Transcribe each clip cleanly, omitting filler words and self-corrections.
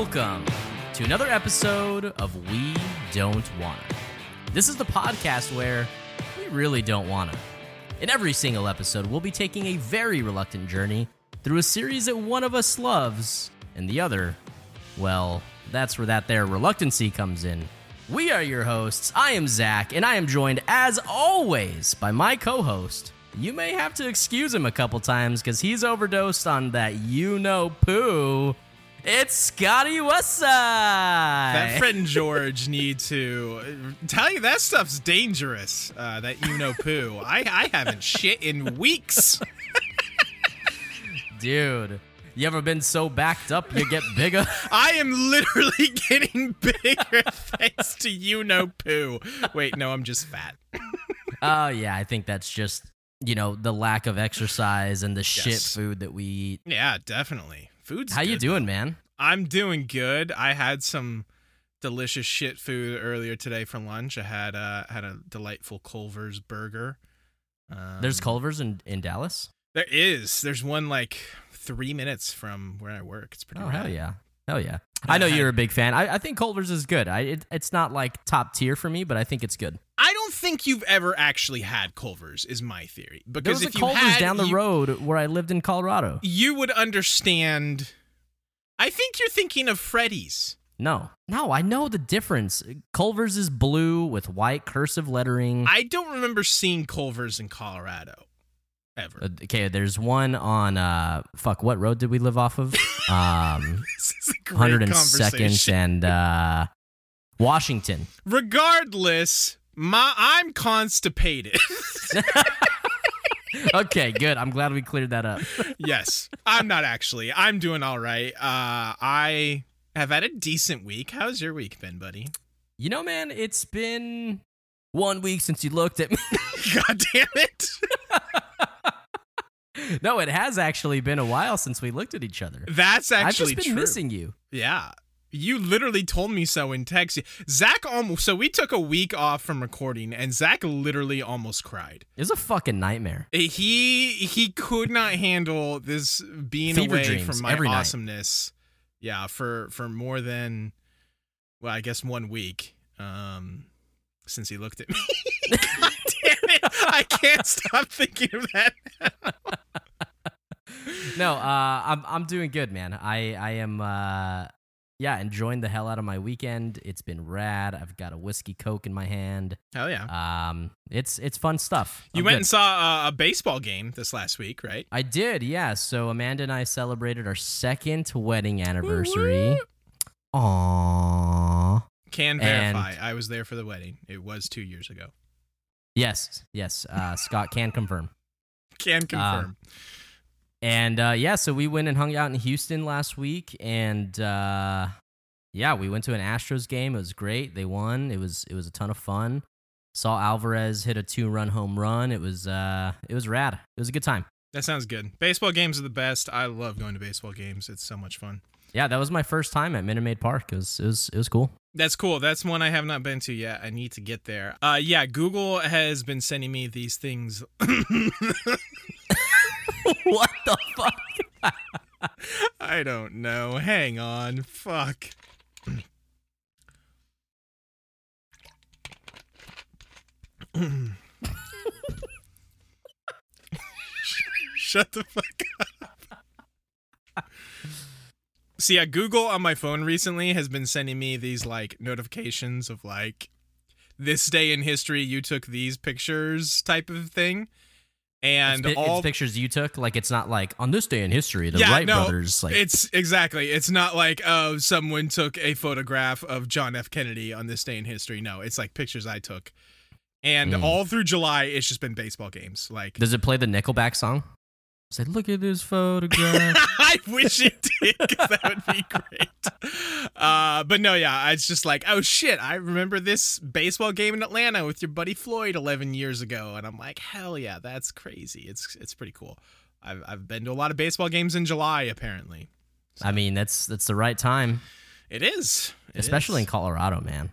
Welcome to another episode of We Don't Wanna. This is the podcast where we really don't wanna. In every single episode, we'll be taking a very reluctant journey through a series that one of us loves, and the other, well, that's where that there reluctancy comes in. We are your hosts. I am Zach, and I am joined, as always, by my co-host. You may have to excuse him a couple times because he's overdosed on that you-know-poo. It's Scotty Westside. That Fred and George need to tell you that stuff's dangerous, that you-know-poo. I haven't shit in weeks. Dude, you ever been so backed up you get bigger? I am literally getting bigger thanks to you-know-poo. Wait, no, I'm just fat. Oh, yeah, I think that's just, you know, the lack of exercise and the shit food that we eat. Yeah, definitely. Food's How good, you doing, man? I'm doing good. I had some delicious shit food earlier today for lunch. I had a delightful Culver's burger. There's Culver's in Dallas? There is. There's one like 3 minutes from where I work. It's pretty rad. Hell yeah. I know you're a big fan. I think Culver's is good. It's not like top tier for me, but I think it's good. I don't think you've ever actually had Culver's is my theory. Because if you had Culver's down the road where I lived in Colorado, you would understand. I think you're thinking of Freddy's. No, I know the difference. Culver's is blue with white cursive lettering. I don't remember seeing Culver's in Colorado. Ever. Okay, there's one on what road did we live off of? 102nd and Washington. Regardless, I'm constipated. Okay, good. I'm glad we cleared that up. Yes, I'm not actually. I'm doing all right. I have had a decent week. How's your week been, buddy? You know, man, it's been 1 week since you looked at me. God damn it. No, it has actually been a while since we looked at each other. That's actually true. I've just been missing you. Yeah. You literally told me so in text. Zach almost... So we took a week off from recording, and Zach literally almost cried. It was a fucking nightmare. He could not handle this being Fever away from my awesomeness. Night. Yeah, for more than, well, I guess 1 week since he looked at me. God damn it. I can't stop thinking of that now. No, I'm doing good, man. I am, enjoying the hell out of my weekend. It's been rad. I've got a whiskey Coke in my hand. Hell yeah. It's fun stuff. You went and saw a baseball game this last week, right? I did, yeah. So Amanda and I celebrated our second wedding anniversary. Aww. Can verify. I was there for the wedding. It was 2 years ago. Yes. Scott can confirm. So we went and hung out in Houston last week, and we went to an Astros game. It was great. They won. It was a ton of fun. Saw Alvarez hit a 2-run home run. It was rad. It was a good time. That sounds good. Baseball games are the best. I love going to baseball games. It's so much fun. Yeah, that was my first time at Minute Maid Park. It was cool. That's cool. That's one I have not been to yet. I need to get there. Google has been sending me these things. What the fuck? I don't know. Hang on. Fuck. Shut the fuck up. See, Google on my phone recently has been sending me these, like, notifications of, like, this day in history you took these pictures type of thing. And it's pictures you took, like, it's not like on this day in history, Wright brothers. Like, it's exactly. It's not like, oh, someone took a photograph of John F. Kennedy on this day in history. No, it's like pictures I took. And all through July, it's just been baseball games. Like, does it play the Nickelback song? Say, look at this photograph. I wish it did, because that would be great. But no, yeah, it's just like, oh, shit, I remember this baseball game in Atlanta with your buddy Floyd 11 years ago. And I'm like, hell yeah, that's crazy. It's pretty cool. I've been to a lot of baseball games in July, apparently. So. I mean, that's the right time. It is. Especially in Colorado, man.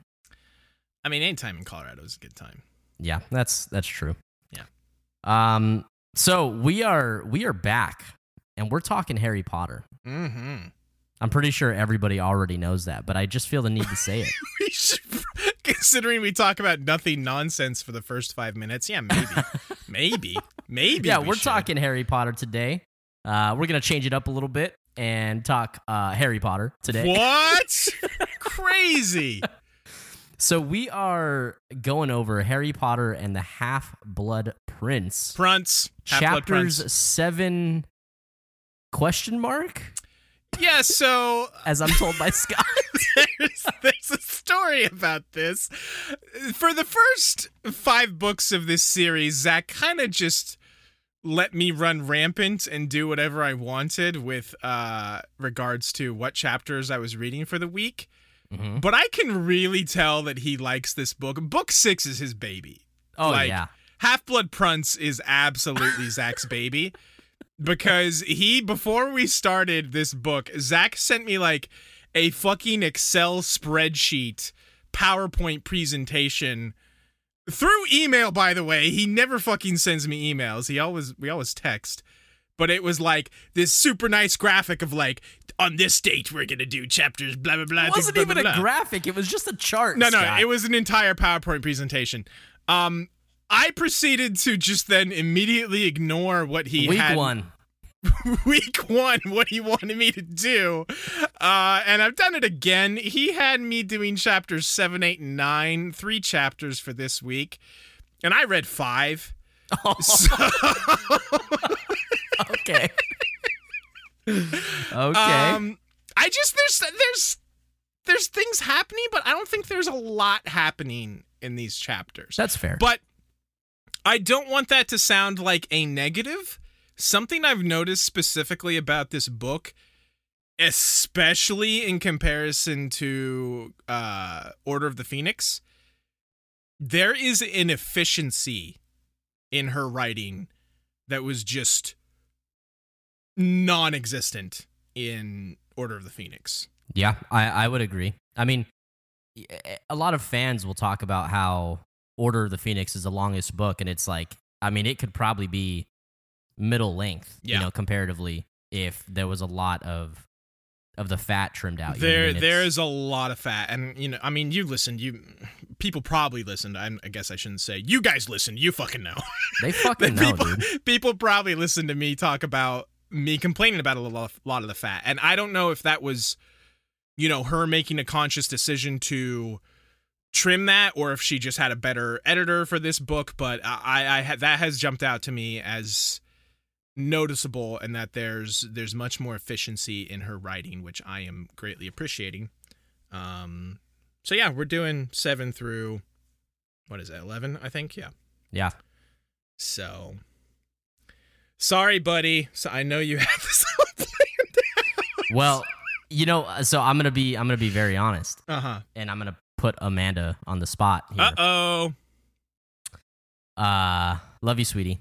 I mean, any time in Colorado is a good time. Yeah, that's true. Yeah. So we are back, and we're talking Harry Potter. Mm-hmm. I'm pretty sure everybody already knows that, but I just feel the need to say it. We should, considering we talk about nothing nonsense for the first 5 minutes, yeah, maybe. maybe. Yeah, we're talking Harry Potter today. We're going to change it up a little bit and talk Harry Potter today. What? Crazy. So we are going over Harry Potter and the Half-Blood Prince. Half-Blood Prince. Chapters 7, question mark? Yeah, so... As I'm told by Scott. there's a story about this. For the first 5 books of this series, Zach kind of just let me run rampant and do whatever I wanted with regards to what chapters I was reading for the week. Mm-hmm. But I can really tell that he likes this book. Book 6 is his baby. Oh, like, yeah. Half-Blood Prince is absolutely Zach's baby. Because he, before we started this book, Zach sent me like a fucking Excel spreadsheet PowerPoint presentation through email, by the way. He never fucking sends me emails. We always text. But it was like this super nice graphic of like, on this date we're going to do chapters, blah, blah, blah. It wasn't blah, even blah, blah. A graphic. It was just a chart. No, Scott. It was an entire PowerPoint presentation. I proceeded to just then immediately ignore what he had. Week one, what he wanted me to do. And I've done it again. He had me doing chapters 7, 8, and 9, 3 chapters for this week. And I read 5. Oh. Okay. I just, there's things happening, but I don't think there's a lot happening in these chapters. That's fair. But I don't want that to sound like a negative. Something I've noticed specifically about this book, especially in comparison to Order of the Phoenix, there is an efficiency in her writing that was just non-existent in Order of the Phoenix. Yeah, I would agree. I mean, a lot of fans will talk about how Order of the Phoenix is the longest book, and it's like, I mean, it could probably be middle length, yeah, you know, comparatively, if there was a lot of the fat trimmed out. There is a lot of fat, and you know, I mean, people probably listened. I guess I shouldn't say you guys listened. You fucking know. They fucking know, dude. People probably listened to me talk about me complaining about a lot of the fat, and I don't know if that was, you know, her making a conscious decision to trim that, or if she just had a better editor for this book, but that has jumped out to me as noticeable, and that there's much more efficiency in her writing, which I am greatly appreciating. So yeah, we're doing 7 through, what is that, 11, I think? Yeah. So sorry, buddy. So I know you have this all planned out. Well, you know, so I'm gonna be very honest. Uh-huh. And I'm gonna put Amanda on the spot here. Uh-oh. Love you, sweetie.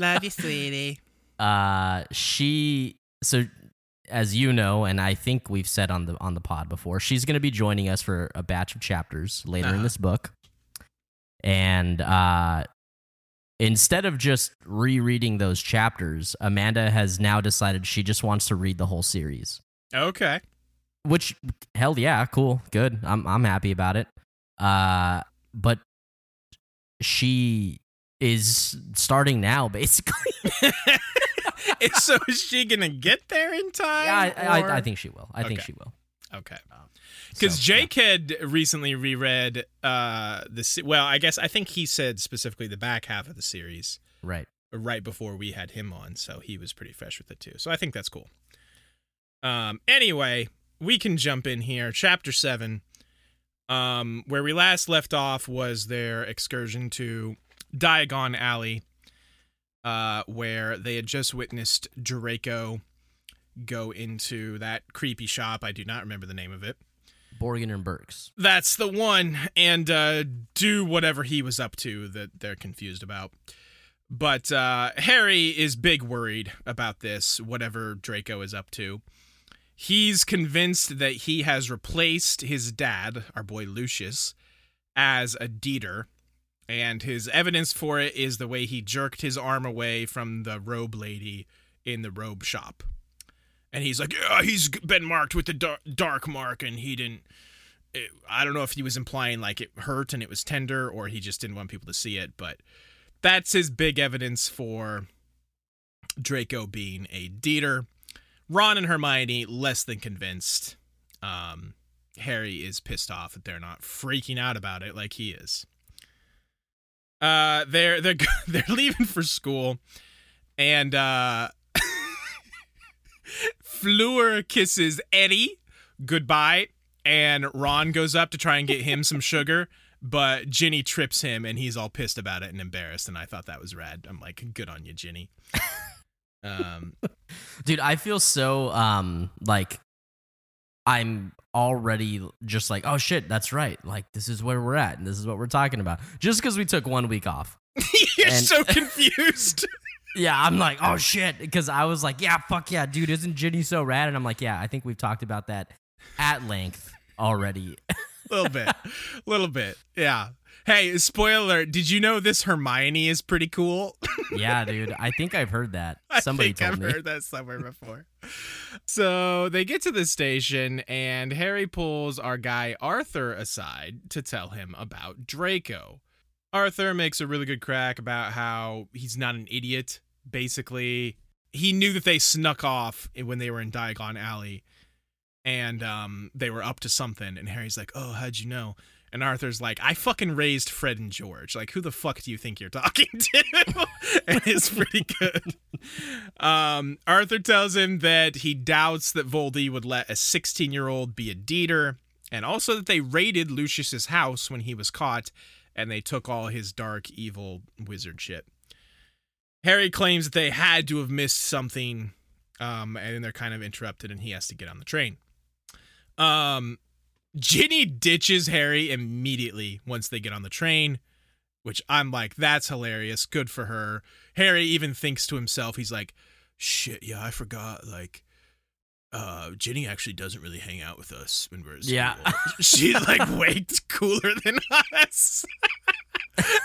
Love you, sweetie. So as you know, and I think we've said on the pod before, she's going to be joining us for a batch of chapters later in this book. And instead of just rereading those chapters, Amanda has now decided she just wants to read the whole series. Okay. Which, hell yeah, cool, good. I'm happy about it. But she is starting now, basically. So is she going to get there in time? Yeah, I think she will. I think she will. Okay. Because Jake had recently reread I think he said specifically the back half of the series. Right before we had him on, so he was pretty fresh with it, too. So I think that's cool. Anyway... we can jump in here. Chapter 7, where we last left off was their excursion to Diagon Alley, where they had just witnessed Draco go into that creepy shop. I do not remember the name of it. Borgin and Burke's. That's the one. And do whatever he was up to that they're confused about. But Harry is big worried about this, whatever Draco is up to. He's convinced that he has replaced his dad, our boy Lucius, as a Deater, and his evidence for it is the way he jerked his arm away from the robe lady in the robe shop And he's like, yeah, he's been marked with the dark mark, and he didn't. I don't know if he was implying like it hurt and it was tender, or he just didn't want people to see it. But that's his big evidence for Draco being a Deater. Ron and Hermione less than convinced. Harry is pissed off that they're not freaking out about it like he is. They're leaving for school, and Fleur kisses Eddie goodbye, and Ron goes up to try and get him some sugar, but Ginny trips him, and he's all pissed about it and embarrassed, and I thought that was rad. I'm like, good on you, Ginny. Dude, I feel so, like, I'm already just like, oh, shit, that's right. Like, this is where we're at, and this is what we're talking about. Just because we took 1 week off. You're so confused. Yeah, I'm like, oh, shit, because I was like, yeah, fuck yeah, dude, isn't Ginny so rad? And I'm like, yeah, I think we've talked about that at length already. A little bit. Yeah. Hey, spoiler alert, did you know this Hermione is pretty cool? Yeah, dude. I think I've heard that. Somebody told me. I've heard that somewhere before. So they get to the station, and Harry pulls our guy Arthur aside to tell him about Draco. Arthur makes a really good crack about how he's not an idiot, basically. He knew that they snuck off when they were in Diagon Alley, and they were up to something, and Harry's like, oh, how'd you know? And Arthur's like, I fucking raised Fred and George. Like, who the fuck do you think you're talking to? And it's pretty good. Arthur tells him that he doubts that Voldy would let a 16-year-old be a Deater, and also that they raided Lucius's house when he was caught, and they took all his dark, evil wizard shit. Harry claims that they had to have missed something, and then they're kind of interrupted, and he has to get on the train. Ginny ditches Harry immediately once they get on the train, which I'm like, that's hilarious. Good for her. Harry even thinks to himself, he's like, shit, yeah, I forgot. Like, Ginny actually doesn't really hang out with us when we're at school. Yeah. She's like way cooler than us.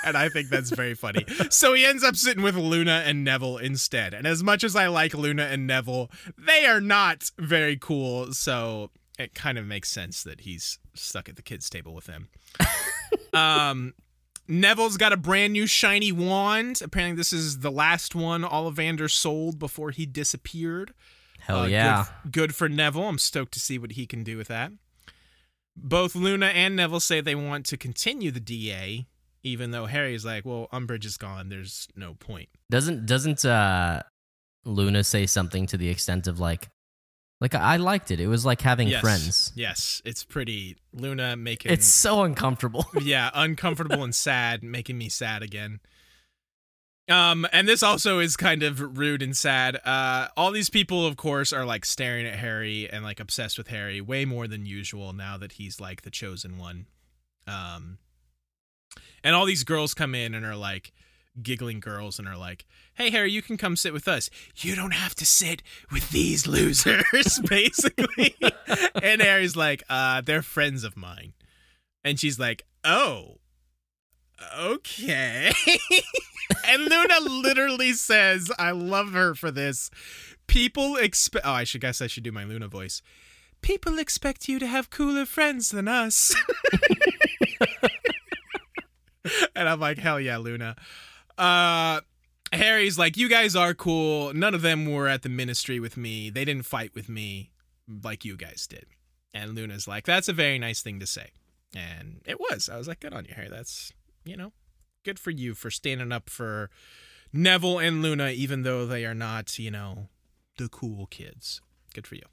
And I think that's very funny. So he ends up sitting with Luna and Neville instead. And as much as I like Luna and Neville, they are not very cool. So it kind of makes sense that he's stuck at the kids' table with them. Neville's got a brand new shiny wand. Apparently this is the last one Ollivander sold before he disappeared. Hell yeah. Good for Neville. I'm stoked to see what he can do with that. Both Luna and Neville say they want to continue the DA, even though Harry's like, well, Umbridge is gone. There's no point. Doesn't Luna say something to the extent of like, I liked it. It was like having friends. Yes, it's pretty. Luna making... It's so uncomfortable. Yeah, uncomfortable and sad, making me sad again. And this also is kind of rude and sad. All these people, of course, are like staring at Harry and like obsessed with Harry way more than usual now that he's like the chosen one. And all these girls come in and are like, giggling girls, and are like, hey, Harry, you can come sit with us. You don't have to sit with these losers, basically. And Harry's like, they're friends of mine. And she's like, oh, okay. And Luna literally says, I love her for this. People expect... Oh, I guess I should do my Luna voice. People expect you to have cooler friends than us. And I'm like, hell yeah, Luna. Harry's like, you guys are cool. None of them were at the ministry with me. They didn't fight with me like you guys did. And Luna's like, that's a very nice thing to say. And it was. I was like, good on you, Harry. That's, good for you for standing up for Neville and Luna, even though they are not, the cool kids. Good for you.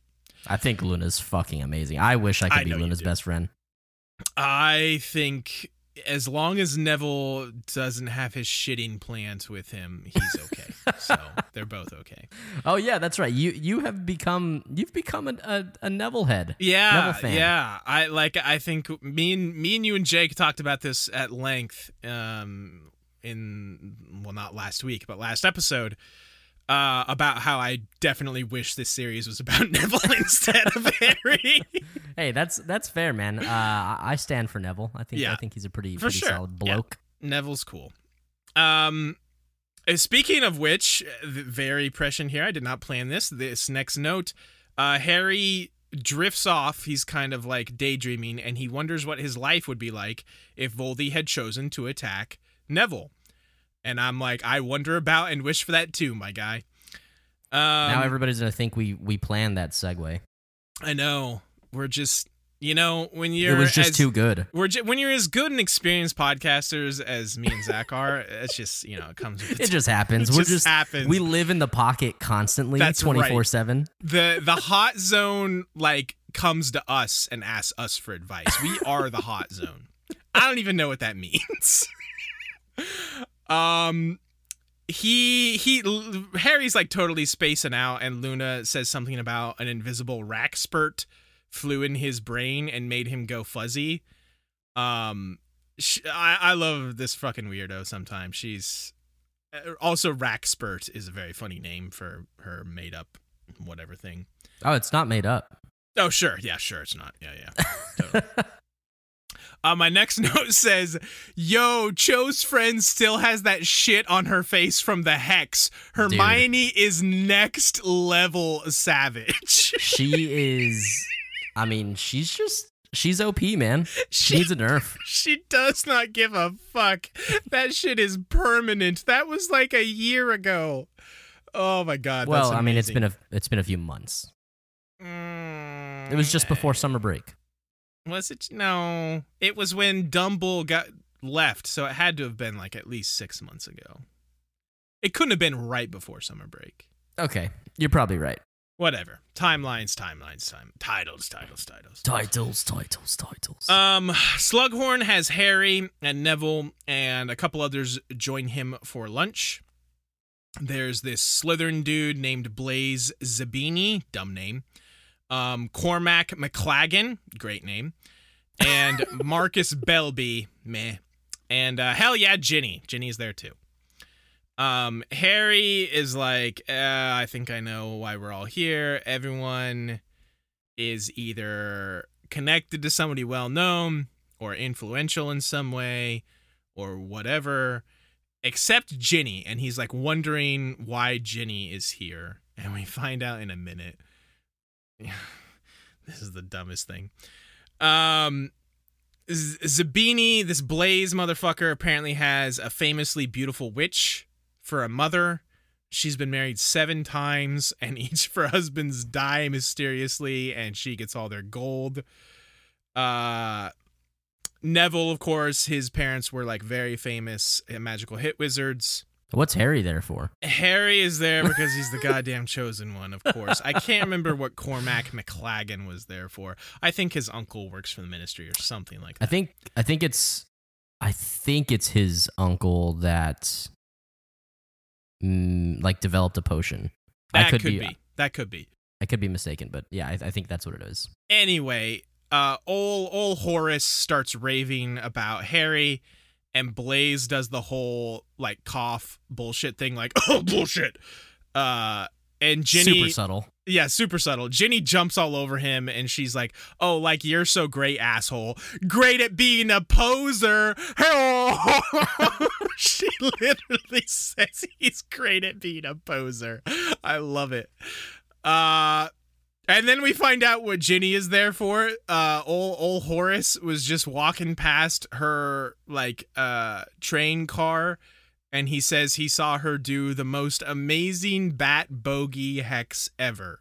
I think Luna's fucking amazing. I wish I could be Luna's best friend. I think... as long as Neville doesn't have his shitting plant with him, he's okay. So they're both okay. Oh yeah, that's right. You've become a Neville head. Yeah, Neville fan. Yeah. I think me and you and Jake talked about this at length. Not last week, but last episode. About how I definitely wish this series was about Neville instead of Harry. Hey, that's fair, man. I stand for Neville. I think he's a pretty solid bloke. Yeah. Neville's cool. Speaking of which, very prescient here. I did not plan this. This next note, Harry drifts off. He's kind of like daydreaming, and he wonders what his life would be like if Voldy had chosen to attack Neville. And I'm like, I wonder about and wish for that too, my guy. Now everybody's going to think we planned that segue. I know. We're just, you know, when you're... It was just too good. When you're as good and experienced podcasters as me and Zach are, it's just, you know, it comes with... It just happens. It just happens. We live in the pocket constantly, 24/7. The hot zone, like, comes to us and asks us for advice. We are the hot zone. I don't even know what that means. Harry's like totally spacing out, and Luna says something about an invisible rack spurt flew in his brain and made him go fuzzy. I love this fucking weirdo sometimes. She's also... rack spurt is a very funny name for her made up whatever thing. Oh, it's not made up. Oh, sure. Yeah, sure. It's not. Yeah. Totally. My next note says, "Yo, Cho's friend still has that shit on her face from the Hex. Hermione is next level savage." She is... I mean, she's OP, man. She needs a nerf. She does not give a fuck. That shit is permanent. That was like a year ago. Oh my god. Well, that's... I mean, it's been a few months. It was just before summer break. Was it? No, it was when Dumble got left, so it had to have been like at least 6 months ago. It couldn't have been right before summer break. Okay, you're probably right. Whatever. Titles. Slughorn has Harry and Neville and a couple others join him for lunch. There's this Slytherin dude named Blaise Zabini, dumb name. Cormac McLaggen, great name, and Marcus Belby, meh, and hell yeah, Ginny's there too. Harry is like, I think I know why we're all here. Everyone is either connected to somebody well known or influential in some way or whatever, except Ginny, and he's like wondering why Ginny is here, and we find out in a minute. This is the dumbest thing. Zabini, this Blaze motherfucker, apparently has a famously beautiful witch for a mother. She's been married 7 times, and each of her husbands die mysteriously, and she gets all their gold. Neville, of course, his parents were like very famous magical hit wizards. What's Harry there for? Harry is there because he's the goddamn chosen one, of course. I can't remember what Cormac McLaggen was there for. I think his uncle works for the Ministry or something like that. I think it's his uncle that like developed a potion. That could be. I could be mistaken, but yeah, I think that's what it is. Anyway, old Horace starts raving about Harry. And Blaze does the whole, like, cough bullshit thing, like, oh, bullshit. And Ginny... Super subtle. Yeah, super subtle. Ginny jumps all over him, and she's like, oh, like, you're so great, asshole. Great at being a poser. She literally says he's great at being a poser. I love it. And then we find out what Ginny is there for. Old Horace was just walking past her, like, train car, and he says he saw her do the most amazing bat bogey hex ever.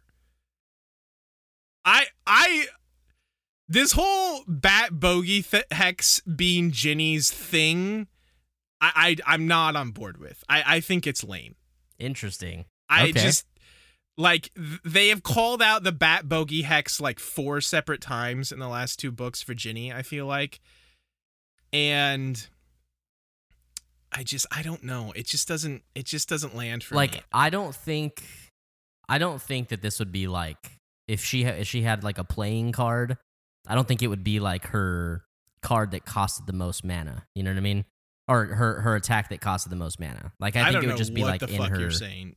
This whole bat bogey hex being Ginny's thing, I'm not on board with. I think it's lame. Interesting. Like, they have called out the Bat Bogey Hex, like, 4 separate times in the last 2 books for Ginny, I feel like. And I don't know. It just doesn't land for me. Like, I don't think that this would be, like, if she had, like, a playing card, I don't think it would be, like, her card that costed the most mana. You know what I mean? Or her attack that costed the most mana. Like, I think it would just be, like, in her... I don't know what the fuck you're saying.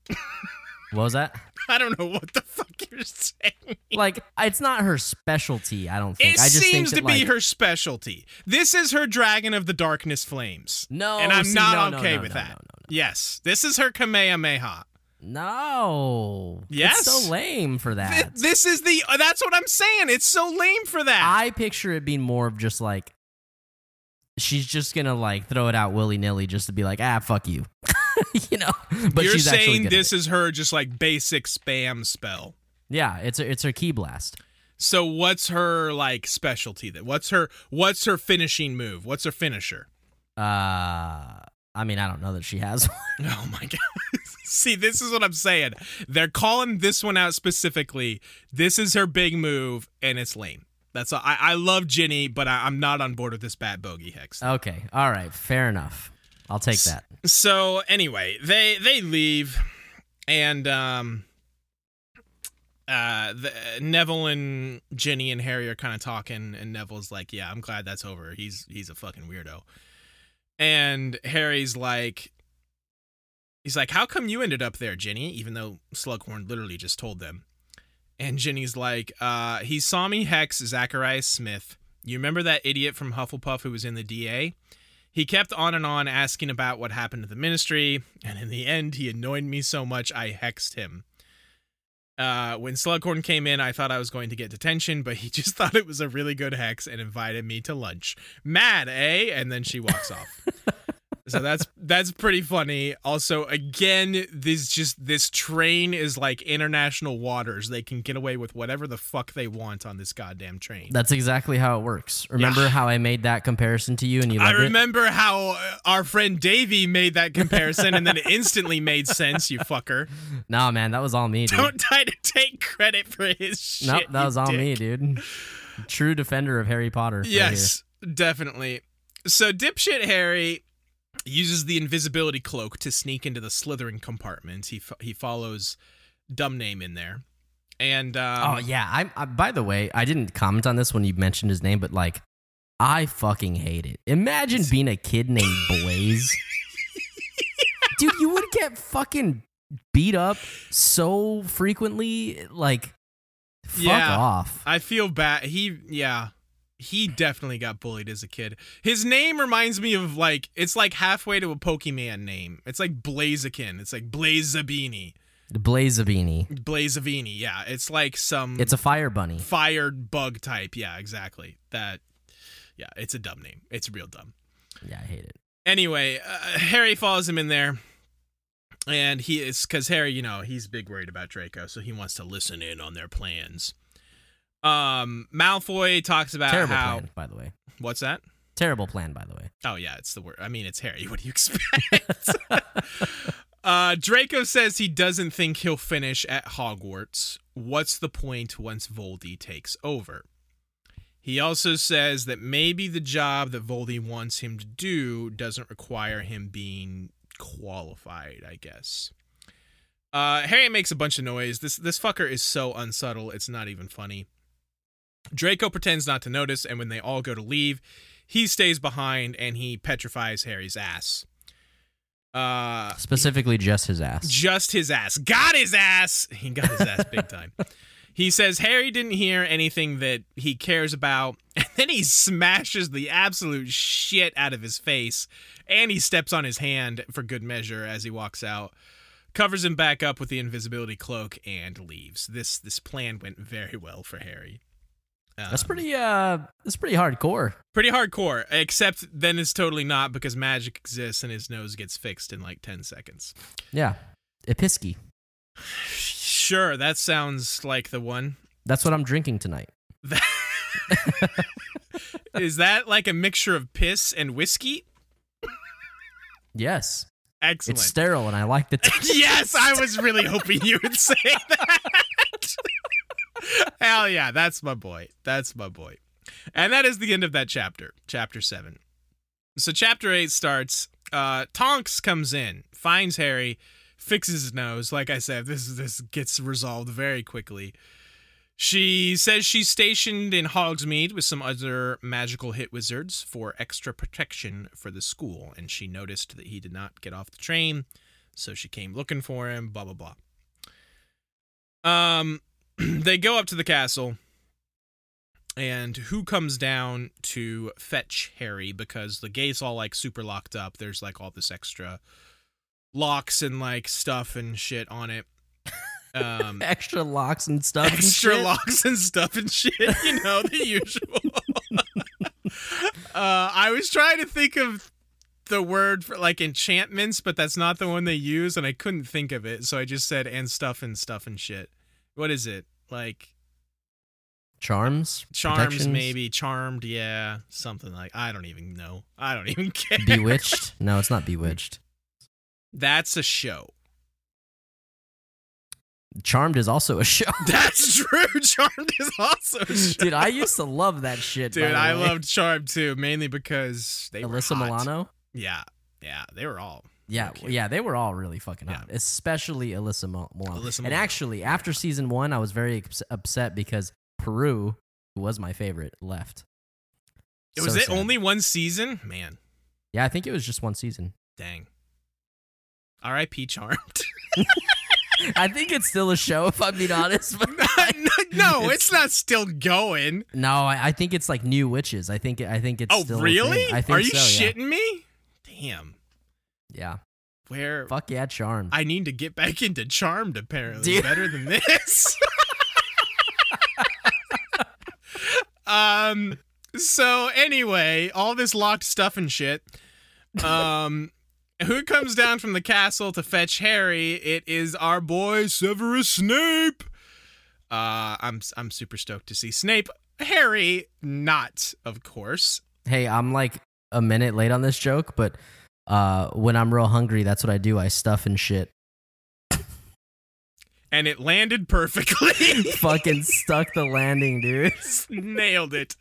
What was that? I don't know what the fuck you're saying. Like, it's not her specialty, I don't think. It seems to be her specialty. This is her Dragon of the Darkness Flames. No, and I'm not okay with that. No. Yes, this is her Kamehameha. No. Yes. It's so lame for that. This is the... That's what I'm saying. It's so lame for that. I picture it being more of just like... She's just going to like throw it out willy-nilly just to be like, ah, fuck you. You know? But you're saying this is her just like basic spam spell. Yeah, it's her key blast. So what's her like specialty then? What's her finishing move? What's her finisher? I mean, I don't know that she has one. Oh my God. See, this is what I'm saying. They're calling this one out specifically. This is her big move, and it's lame. That's all. I love Ginny, but I'm not on board with this bad bogey hex thing. Okay. All right. Fair enough. I'll take that. So anyway, they leave, and Neville and Ginny and Harry are kind of talking, and Neville's like, "Yeah, I'm glad that's over. He's a fucking weirdo." And Harry's like, he's like, "How come you ended up there, Ginny?" Even though Slughorn literally just told them. And Ginny's like, "He saw me hex Zacharias Smith. You remember that idiot from Hufflepuff who was in the DA? He kept on and on asking about what happened to the Ministry, and in the end, he annoyed me so much I hexed him. When Slughorn came in, I thought I was going to get detention, but he just thought it was a really good hex and invited me to lunch. Mad, eh?" And then she walks off. So that's pretty funny. Also, again, this train is like international waters. They can get away with whatever the fuck they want on this goddamn train. That's exactly how it works. Remember how I made that comparison to you and you loved it? I remember how our friend Davey made that comparison and then it instantly made sense, you fucker. Nah, man, that was all me, dude. Don't try to take credit for his shit. Nope, that was all me, dude. True defender of Harry Potter. Yes, right, definitely. So dipshit Harry uses the invisibility cloak to sneak into the Slytherin compartment. He follows dumb name in there, and oh yeah, I by the way, I didn't comment on this when you mentioned his name, but like, I fucking hate it. Imagine being a kid named Blaise, dude. You would get fucking beat up so frequently. Like, fuck off. I feel bad. He definitely got bullied as a kid. His name reminds me of like, it's like halfway to a Pokemon name. It's like Blaziken. It's like Blaise Zabini. Blaise Zabini. Blaise Zabini, yeah. It's like some... It's a fire bunny. Fire bug type. Yeah, exactly. That, yeah, it's a dumb name. It's real dumb. Yeah, I hate it. Anyway, Harry follows him in there. And because Harry, you know, he's big worried about Draco. So he wants to listen in on their plans. Malfoy talks about terrible how... Terrible plan, by the way. What's that? Terrible plan, by the way. Oh, yeah, it's the word. I mean, it's Harry. What do you expect? Draco says he doesn't think he'll finish at Hogwarts. What's the point once Voldy takes over? He also says that maybe the job that Voldy wants him to do doesn't require him being qualified, I guess. Harry makes a bunch of noise. This fucker is so unsubtle, it's not even funny. Draco pretends not to notice, and when they all go to leave, he stays behind and he petrifies Harry's ass. Specifically just his ass. Just his ass. Got his ass! He got his ass big time. He says Harry didn't hear anything that he cares about, and then he smashes the absolute shit out of his face, and he steps on his hand for good measure as he walks out. Covers him back up with the invisibility cloak and leaves. This plan went very well for Harry. That's pretty hardcore. Pretty hardcore, except then it's totally not because magic exists and his nose gets fixed in like 10 seconds. Yeah. Episky. Sure, that sounds like the one. That's what I'm drinking tonight. Is that like a mixture of piss and whiskey? Yes. Excellent. It's sterile and I like the taste. Yes, I was really hoping you would say that. Hell yeah, that's my boy. That's my boy. And that is the end of that chapter, Chapter 7. So Chapter 8 starts. Tonks comes in, finds Harry, fixes his nose. Like I said, this gets resolved very quickly. She says she's stationed in Hogsmeade with some other magical hit wizards for extra protection for the school, and she noticed that he did not get off the train, so she came looking for him, blah, blah, blah. They go up to the castle, and who comes down to fetch Harry? Because the gate's all, like, super locked up. There's, like, all this extra locks and like stuff and shit on it. Extra locks and stuff. Extra locks and stuff and shit. You know, the usual. I was trying to think of the word for like enchantments, but that's not the one they use, and I couldn't think of it, so I just said and stuff and stuff and shit. What is it? Like charms, maybe charmed. Yeah, something like, I don't even know. I don't even care. Bewitched? No, it's not Bewitched. That's a show. Charmed is also a show. That's true. Charmed is also a show. Dude, I used to love that shit. Dude, I loved Charmed too, mainly because they were Alyssa Milano? Yeah. Yeah, they were all. Yeah, yeah, they were all really fucking hot, especially Alyssa Milano. And actually, after season one, I was very upset because Peru, who was my favorite, left. Was it only one season? Man. Yeah, I think it was just one season. Dang. R.I.P. Charmed. I think it's still a show, if I'm being honest. But no, it's not still going. No, I think it's like New Witches. I think it's. Oh, still really? I think. Are you shitting me? Damn. Yeah. Where? Fuck yeah, Charmed. I need to get back into Charmed. Apparently, better than this. So anyway, all this locked stuff and shit. Who comes down from the castle to fetch Harry? It is our boy Severus Snape. I'm super stoked to see Snape. Harry, not, of course. Hey, I'm like a minute late on this joke, but when I'm real hungry, that's what I do. I stuff and shit. And it landed perfectly. Fucking stuck the landing, dude. Nailed it.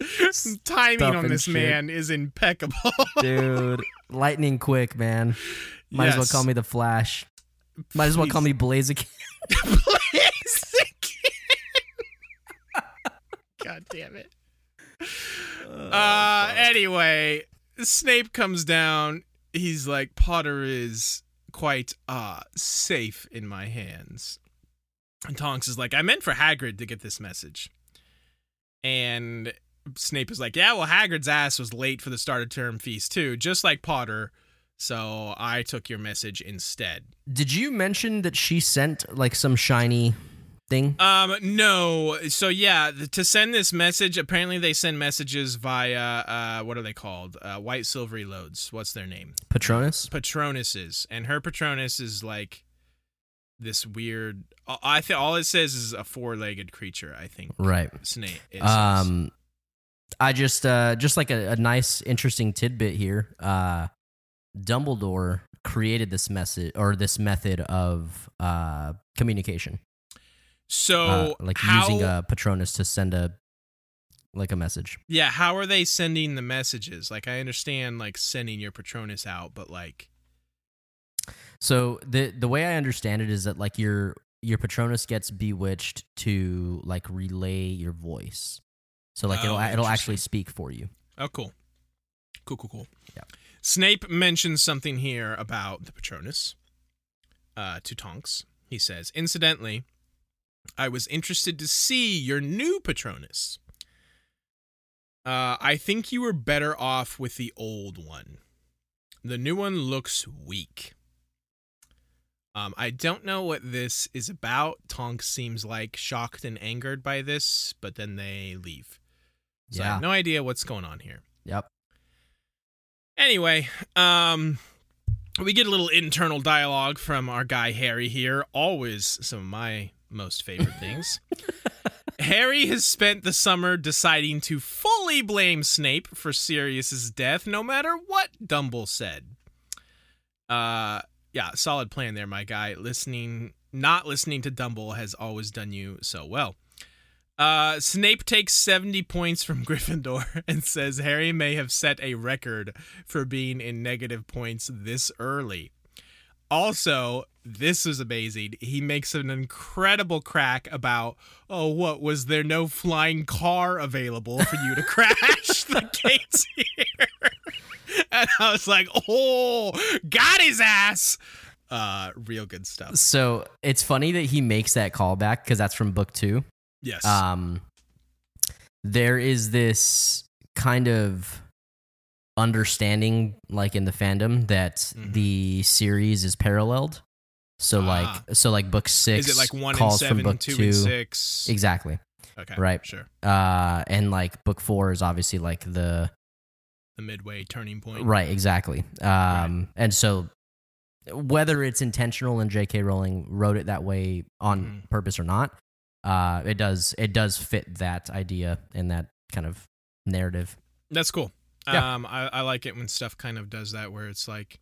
Timing stuff on this shit. Man is impeccable. Dude, lightning quick, man. Might as well call me the Flash. Might as well call me Blaise again. Blaise again. God damn it. Anyway, Snape comes down. He's like, Potter is quite safe in my hands. And Tonks is like, I meant for Hagrid to get this message. And Snape is like, yeah, well, Hagrid's ass was late for the start of term feast too, just like Potter. So I took your message instead. Did you mention that she sent like some shiny thing? No. So yeah, to send this message, apparently they send messages via, what are they called? White silvery loads. What's their name? Patronus? Patronuses. And her Patronus is like... this weird, I think all it says is a four-legged creature, I think. Right. Snape. I just like a nice, interesting tidbit here. Dumbledore created this message or this method of communication. So, using a Patronus to send a message. Yeah. How are they sending the messages? Like, I understand like sending your Patronus out, but like. So the way I understand it is that like your Patronus gets bewitched to like relay your voice, so like it'll actually speak for you. Oh, cool. Yeah. Snape mentions something here about the Patronus to Tonks. He says, "Incidentally, I was interested to see your new Patronus. I think you were better off with the old one. The new one looks weak." I don't know what this is about. Tonks seems like shocked and angered by this, but then they leave. So yeah. I have no idea what's going on here. Yep. Anyway, we get a little internal dialogue from our guy Harry here. Always some of my most favorite things. Harry has spent the summer deciding to fully blame Snape for Sirius's death, no matter what Dumble said. Yeah, solid plan there, my guy. Not listening to Dumble has always done you so well. Snape takes 70 points from Gryffindor and says Harry may have set a record for being in negative points this early. Also, this is amazing. He makes an incredible crack about, was there no flying car available for you to crash the gates here? And I was like, got his ass. Real good stuff. So it's funny that he makes that callback because that's from book 2. Yes. There is this kind of understanding, like in the fandom, that the series is paralleled. So like book six is it like one calls and seven, from book two and six. Exactly. Okay. Right. Sure. And like book four is obviously like the midway turning point. Right. Exactly. Right. And so whether it's intentional and J.K. Rowling wrote it that way on purpose or not, it does fit that idea and that kind of narrative. That's cool. Yeah. I like it when stuff kind of does that, where it's like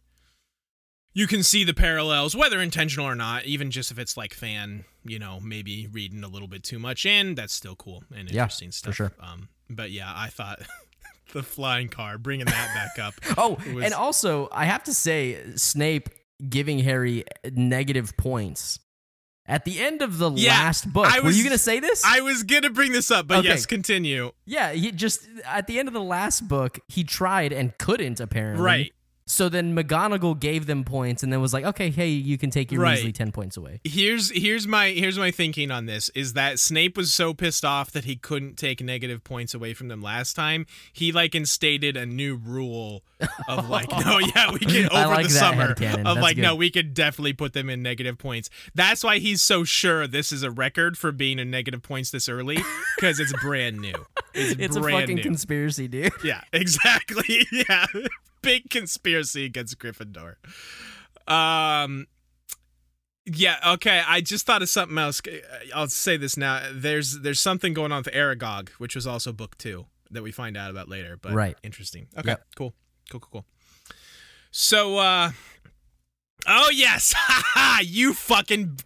you can see the parallels, whether intentional or not, even just if it's like fan, maybe reading a little bit too much in, that's still cool and interesting stuff. For sure. But yeah, I thought the flying car, bringing that back up. And also I have to say, Snape giving Harry negative points at the end of the last book. Were you going to say this? I was going to bring this up, but yes, continue. Yeah, he just at the end of the last book, he tried and couldn't apparently. Right. So then McGonagall gave them points and then was like, okay, hey, you can take your Weasley 10 points away. Here's my thinking on this is that Snape was so pissed off that he couldn't take negative points away from them last time. He like instated a new rule of like, we could definitely put them in negative points. That's why he's so sure this is a record for being in negative points this early, because it's brand new. It's brand a fucking new. Conspiracy, dude. Yeah, exactly. Yeah. Big conspiracy against Gryffindor. Yeah, okay, I just thought of something else. I'll say this now. There's something going on with Aragog, which was also book two, that we find out about later. But interesting. Okay, yep. Cool. So, oh, yes. You fucking...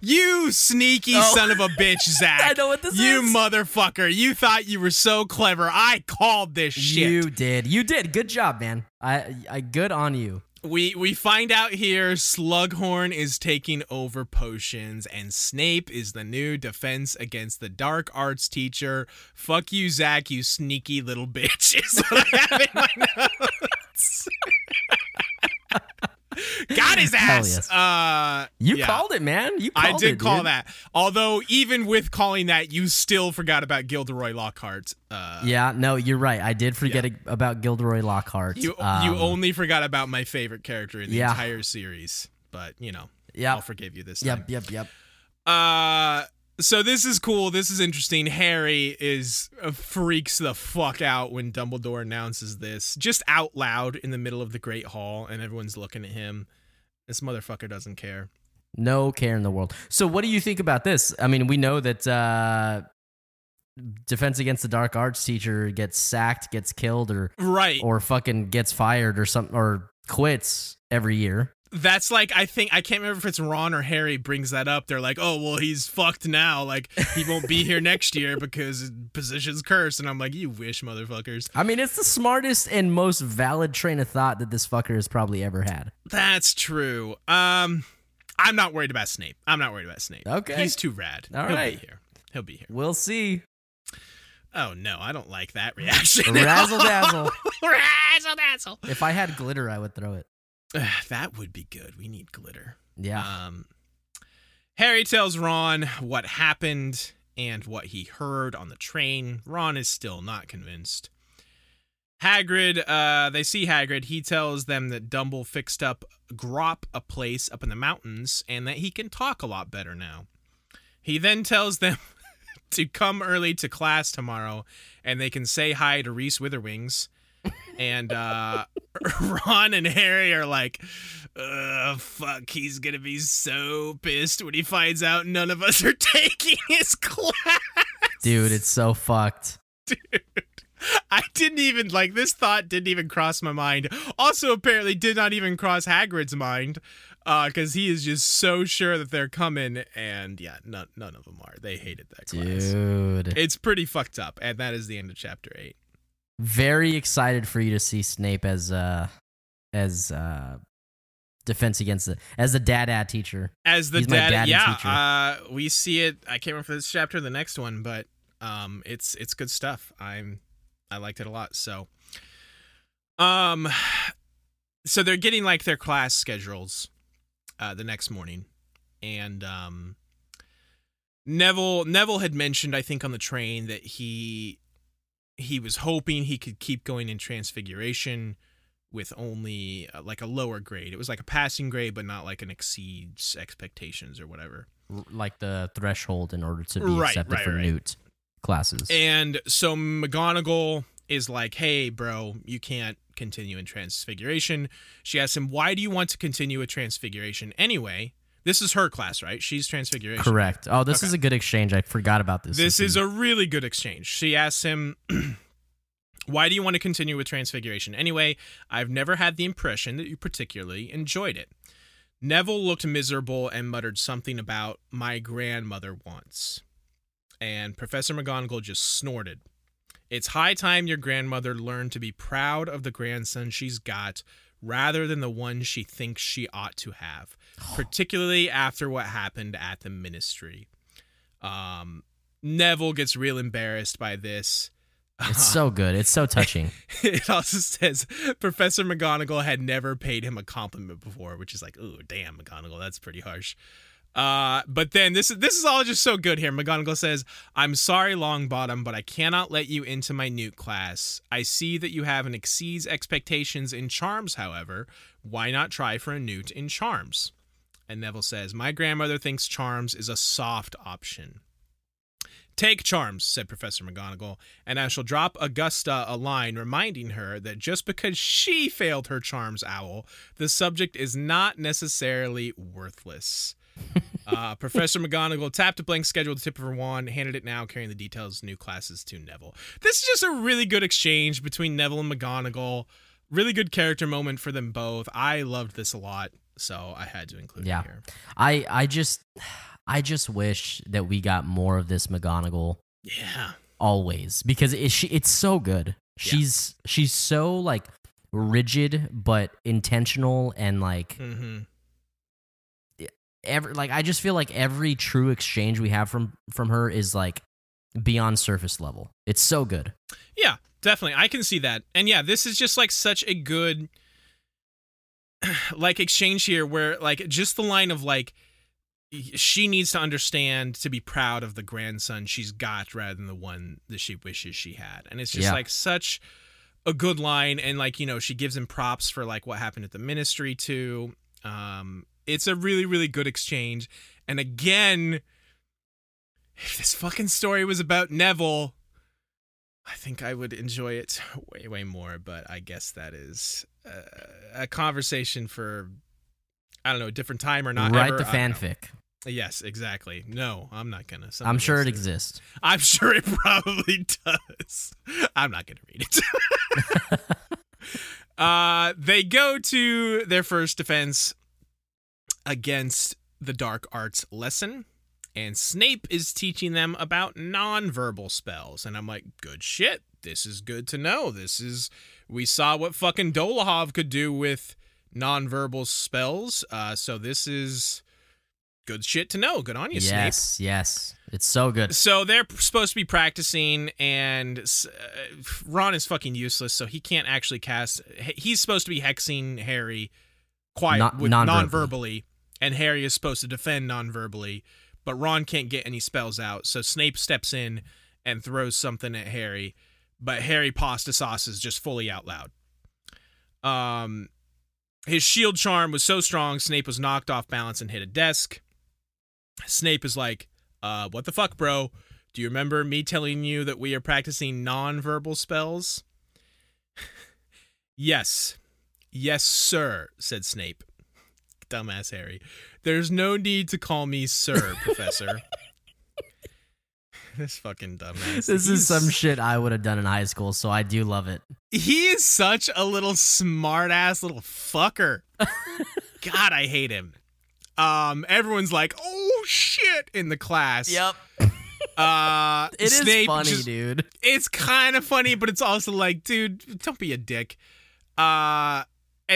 You sneaky son of a bitch, Zach. I know what this is. You motherfucker. You thought you were so clever. I called this shit. You did. Good job, man. I good on you. We find out here Slughorn is taking over Potions, and Snape is the new Defense Against the Dark Arts teacher. Fuck you, Zach, you sneaky little bitch is what I have in my notes. Got his ass. Yes. You called it, man. I did call that. Although, even with calling that, you still forgot about Gilderoy Lockhart. You're right. I did forget about Gilderoy Lockhart. You only forgot about my favorite character in the entire series. But, I'll forgive you this time. Yep. So this is cool. This is interesting. Harry freaks the fuck out when Dumbledore announces this just out loud in the middle of the Great Hall, and everyone's looking at him. This motherfucker doesn't care. No care in the world. So what do you think about this? I mean, we know that Defense Against the Dark Arts teacher gets sacked, gets killed, or fucking gets fired or something, or quits every year. That's like, I can't remember if it's Ron or Harry brings that up. They're like, oh, well, he's fucked now. Like, he won't be here next year because his position's cursed. And I'm like, you wish, motherfuckers. I mean, it's the smartest and most valid train of thought that this fucker has probably ever had. That's true. I'm not worried about Snape. Okay. He's too rad. He'll be here. We'll see. Oh, no, I don't like that reaction. Razzle-dazzle. Razzle-dazzle. If I had glitter, I would throw it. That would be good. We need glitter. Yeah. Harry tells Ron what happened and what he heard on the train. Ron is still not convinced. Hagrid, they see Hagrid. He tells them that Dumble fixed up Grop, a place up in the mountains, and that he can talk a lot better now. He then tells them to come early to class tomorrow, and they can say hi to Reese Witherwings. And Ron and Harry are like, fuck, he's going to be so pissed when he finds out none of us are taking his class. Dude, it's so fucked. Dude, I didn't even, this thought didn't even cross my mind. Also, apparently did not even cross Hagrid's mind, because he is just so sure that they're coming. And yeah, none of them are. They hated that class. Dude. It's pretty fucked up. And that is the end of chapter 8. Very excited for you to see Snape as Defense Against the dada teacher. As the dada teacher. We see it. I can't remember for this chapter or the next one, but it's good stuff. I liked it a lot. So so they're getting their class schedules the next morning, and Neville had mentioned, I think, on the train that he he was hoping he could keep going in Transfiguration with only like a lower grade. It was like a passing grade, but not like an exceeds expectations or whatever. Like the threshold in order to be accepted for Newt classes. And so McGonagall is like, hey, bro, you can't continue in Transfiguration. She asks him, why do you want to continue with Transfiguration anyway? This is her class, right? She's Transfiguration. Correct. Oh, this is a good exchange. I forgot about this. This is a really good exchange. She asks him, why do you want to continue with Transfiguration anyway? I've never had the impression that you particularly enjoyed it. Neville looked miserable and muttered something about my grandmother once. And Professor McGonagall just snorted. It's high time your grandmother learned to be proud of the grandson she's got rather than the one she thinks she ought to have, particularly after what happened at the Ministry. Neville gets real embarrassed by this. It's so good. It's so touching. It also says Professor McGonagall had never paid him a compliment before, which is like, ooh, damn, McGonagall, that's pretty harsh. But then this is all just so good here. McGonagall says, I'm sorry, Longbottom, but I cannot let you into my Newt class. I see that you have an exceeds expectations in Charms, however. Why not try for a Newt in Charms? And Neville says, my grandmother thinks Charms is a soft option. Take Charms, said Professor McGonagall, and I shall drop Augusta a line reminding her that just because she failed her Charms owl, the subject is not necessarily worthless. Professor McGonagall tapped a blank schedule with the tip of her wand, handed it now, carrying the details, new classes to Neville. This is just a really good exchange between Neville and McGonagall. Really good character moment for them both. I loved this a lot, so I had to include it here. I just wish that we got more of this McGonagall. Yeah. Always. Because it's so good. She's so, like, rigid but intentional and, like... Mm-hmm. I just feel like every true exchange we have from her is like beyond surface level. It's so good. Yeah, definitely. I can see that. And yeah, this is just like such a good like exchange here where like just the line of like she needs to understand to be proud of the grandson she's got rather than the one that she wishes she had. And it's just like such a good line. And like, you know, she gives him props for like what happened at the Ministry too. It's a really, really good exchange. And again, if this fucking story was about Neville, I think I would enjoy it way, way more. But I guess that is a conversation for, I don't know, a different time or not. Write the fanfic. Yes, exactly. No, I'm not going to. I'm sure it exists. I'm sure it probably does. I'm not going to read it. They go to their first defense against the dark arts lesson, and Snape is teaching them about nonverbal spells. And I'm like, good shit. This is good to know. We saw what fucking Dolohov could do with nonverbal spells. So this is good shit to know. Good on you, Snape. Yes. It's so good. So they're supposed to be practicing, and Ron is fucking useless, so he can't actually cast. He's supposed to be hexing Harry non-verbally. And Harry is supposed to defend non-verbally, but Ron can't get any spells out, so Snape steps in and throws something at Harry, but Harry pasta sauce is just fully out loud. His shield charm was so strong, Snape was knocked off balance and hit a desk. Snape is like, what the fuck, bro? Do you remember me telling you that we are practicing non-verbal spells? Yes. Yes, sir, said Snape. Dumbass Harry. There's no need to call me sir, Professor. This fucking dumbass. This is some shit I would have done in high school, so I do love it. He is such a little smart-ass little fucker. God, I hate him. Everyone's like, oh, shit, in the class. Yep. It is Snape funny, dude. It's kind of funny, but it's also like, dude, don't be a dick. And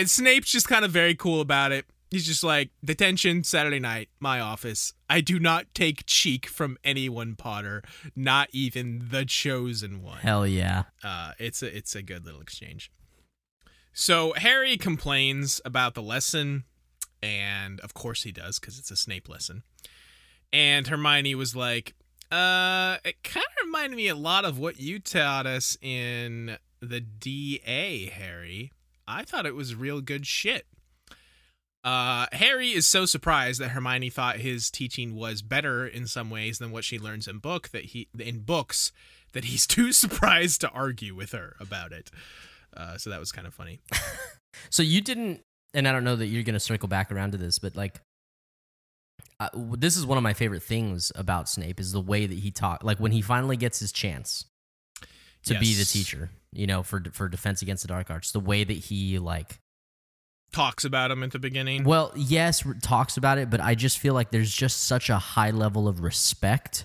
Snape's just kind of very cool about it. He's just like, detention Saturday night, my office. I do not take cheek from anyone, Potter, not even the chosen one. Hell yeah. It's a good little exchange. So Harry complains about the lesson, and of course he does because it's a Snape lesson. And Hermione was like, It kind of reminded me a lot of what you taught us in the DA, Harry. I thought it was real good shit. Harry is so surprised that Hermione thought his teaching was better in some ways than what she learns in books that he's too surprised to argue with her about it. So that was kind of funny. So you didn't, and I don't know that you're going to circle back around to this, but like, this is one of my favorite things about Snape is the way that he taught, like when he finally gets his chance to be the teacher, you know, for Defense Against the Dark Arts, the way that he like talks about him at the beginning. Well, yes, talks about it, but I just feel like there's just such a high level of respect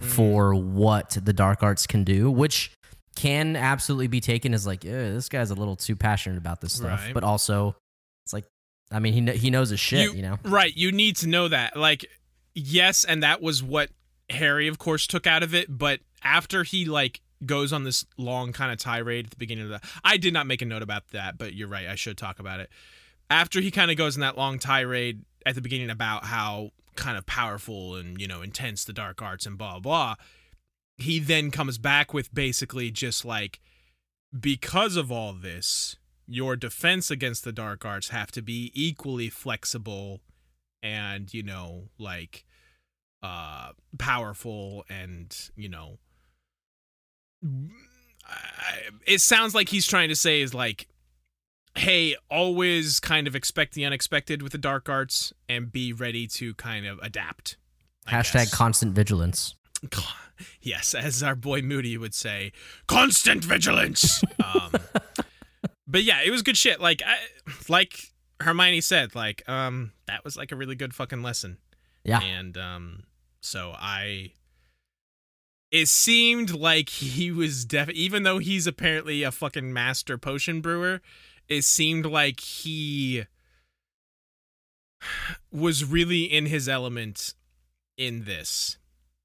for what the dark arts can do, which can absolutely be taken as like, this guy's a little too passionate about this stuff, right. But also it's like, I mean, he knows his shit, you know? Right, you need to know that. Like, yes, and that was what Harry, of course, took out of it, but after he, like, goes on this long kind of tirade at the beginning of the... I did not make a note about that, but you're right, I should talk about it. After he kind of goes in that long tirade at the beginning about how kind of powerful and, you know, intense the dark arts and blah, blah, he then comes back with basically just, like, because of all this... your defense against the dark arts have to be equally flexible and, you know, like, powerful and, you know, it sounds like he's trying to say is like, hey, always kind of expect the unexpected with the dark arts and be ready to kind of adapt. # constant vigilance. Yes. As our boy Moody would say, constant vigilance. But yeah, it was good shit. Like, like Hermione said, like, that was like a really good fucking lesson. Yeah. And it seemed like he was even though he's apparently a fucking master potion brewer, it seemed like he was really in his element in this.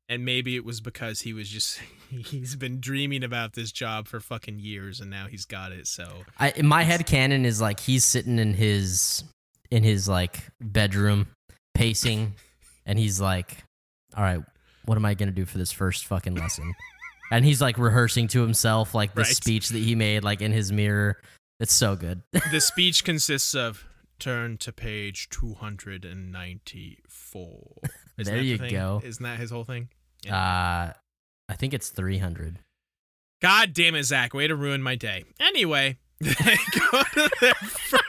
And maybe it was because he was just, he's been dreaming about this job for fucking years and now he's got it. So my headcanon is like, he's sitting in his like bedroom pacing and he's like, all right, what am I going to do for this first fucking lesson? And he's like rehearsing to himself, like the speech that he made, like in his mirror. It's so good. The speech consists of turn to page 294. There you go. Isn't that his whole thing? I think it's 300. God damn it, Zach. Way to ruin my day. Anyway, they go to their first...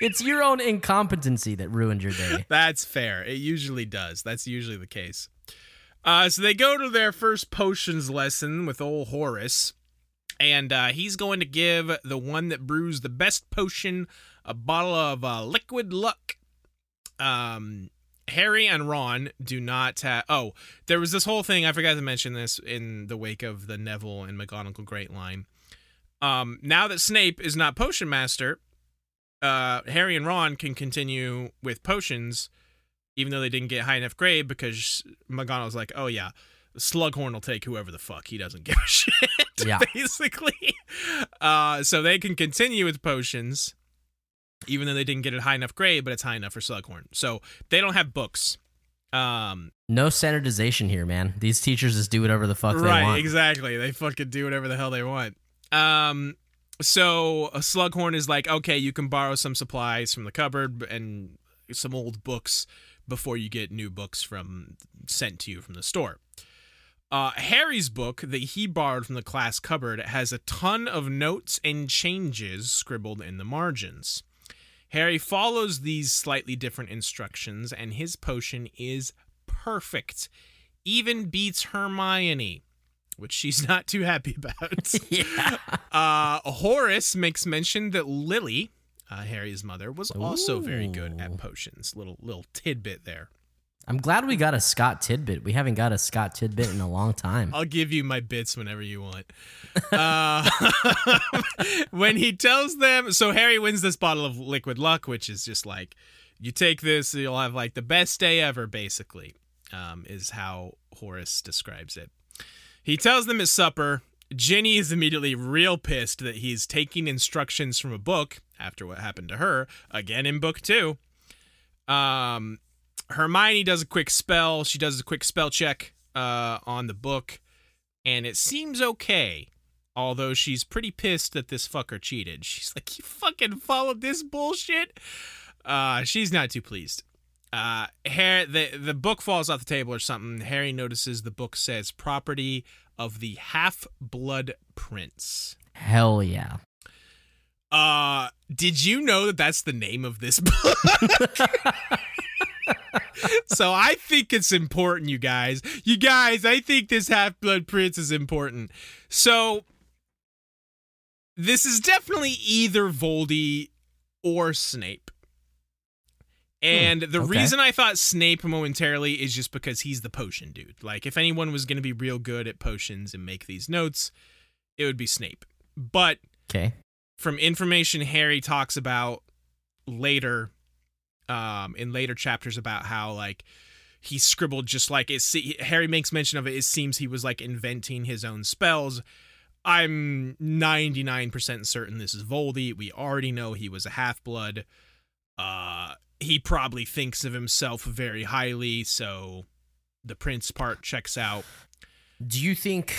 It's your own incompetency that ruined your day. That's fair. It usually does. That's usually the case. So they go to their first potions lesson with old Horace, and he's going to give the one that brews the best potion a bottle of Liquid Luck. Harry and Ron do not have... Oh, there was this whole thing. I forgot to mention this in the wake of the Neville and McGonagall great line. Now that Snape is not Potion Master, Harry and Ron can continue with potions, even though they didn't get high enough grade, because McGonagall's like, oh, yeah, Slughorn will take whoever the fuck. He doesn't give a shit, yeah. Basically. So they can continue with potions... even though they didn't get a high enough grade, but it's high enough for Slughorn. So they don't have books. No standardization here, man. These teachers just do whatever the fuck they want. Right, exactly. They fucking do whatever the hell they want. So Slughorn is like, okay, you can borrow some supplies from the cupboard and some old books before you get new books sent to you from the store. Harry's book that he borrowed from the class cupboard has a ton of notes and changes scribbled in the margins. Harry follows these slightly different instructions, and his potion is perfect. Even beats Hermione, which she's not too happy about. Yeah. Horace makes mention that Lily, Harry's mother, was also very good at potions. Little tidbit there. I'm glad we got a Scott tidbit. We haven't got a Scott tidbit in a long time. I'll give you my bits whenever you want. When he tells them... So Harry wins this bottle of Liquid Luck, which is just like, you take this, you'll have like the best day ever, basically, is how Horace describes it. He tells them at supper, Ginny is immediately real pissed that he's taking instructions from a book, after what happened to her, again in book 2. Hermione does a quick spell. She does a quick spell check on the book, and it seems okay, although she's pretty pissed that this fucker cheated. She's like, you fucking followed this bullshit? She's not too pleased. Harry, the book falls off the table or something. Harry notices the book says property of the Half-Blood Prince. Hell yeah. Did you know that that's the name of this book? So I think it's important, you guys. You guys, I think this Half-Blood Prince is important. So this is definitely either Voldy or Snape. And the reason I thought Snape momentarily is just because he's the potion dude. Like, if anyone was going to be real good at potions and make these notes, it would be Snape. But from information Harry talks about later, in later chapters about how, like, he scribbled just like... Harry makes mention of it. It seems he was, like, inventing his own spells. I'm 99% certain this is Voldy. We already know he was a half-blood. He probably thinks of himself very highly, so the prince part checks out. Do you think...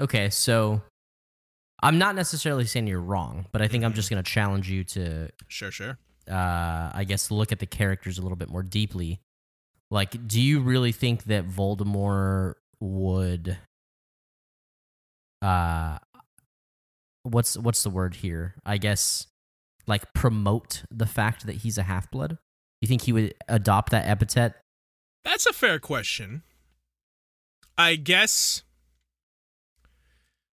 Okay, so I'm not necessarily saying you're wrong, but I think I'm just going to challenge you to... Sure. I guess look at the characters a little bit more deeply. Like, do you really think that Voldemort would... What's the word here? I guess... like, promote the fact that he's a half-blood? You think he would adopt that epithet? That's a fair question. I guess...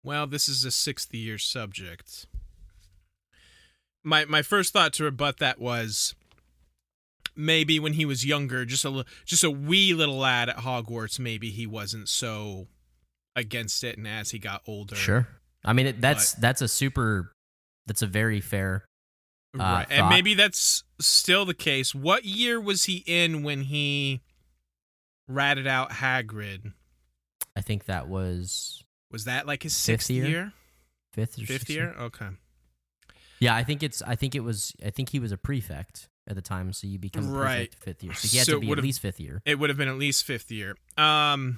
well, this is a sixth-year subject. My first thought to rebut that was... maybe when he was younger, just a wee little lad at Hogwarts, maybe he wasn't so against it, and as he got older... Sure. I mean, that's a very fair... right. And maybe that's still the case. What year was he in when he ratted out Hagrid? I think that was... was that like his sixth year? Fifth or sixth year? Okay. Yeah, I think he was a prefect at the time, so you become a prefect fifth year. So he had to be at least fifth year. It would have been at least fifth year. That's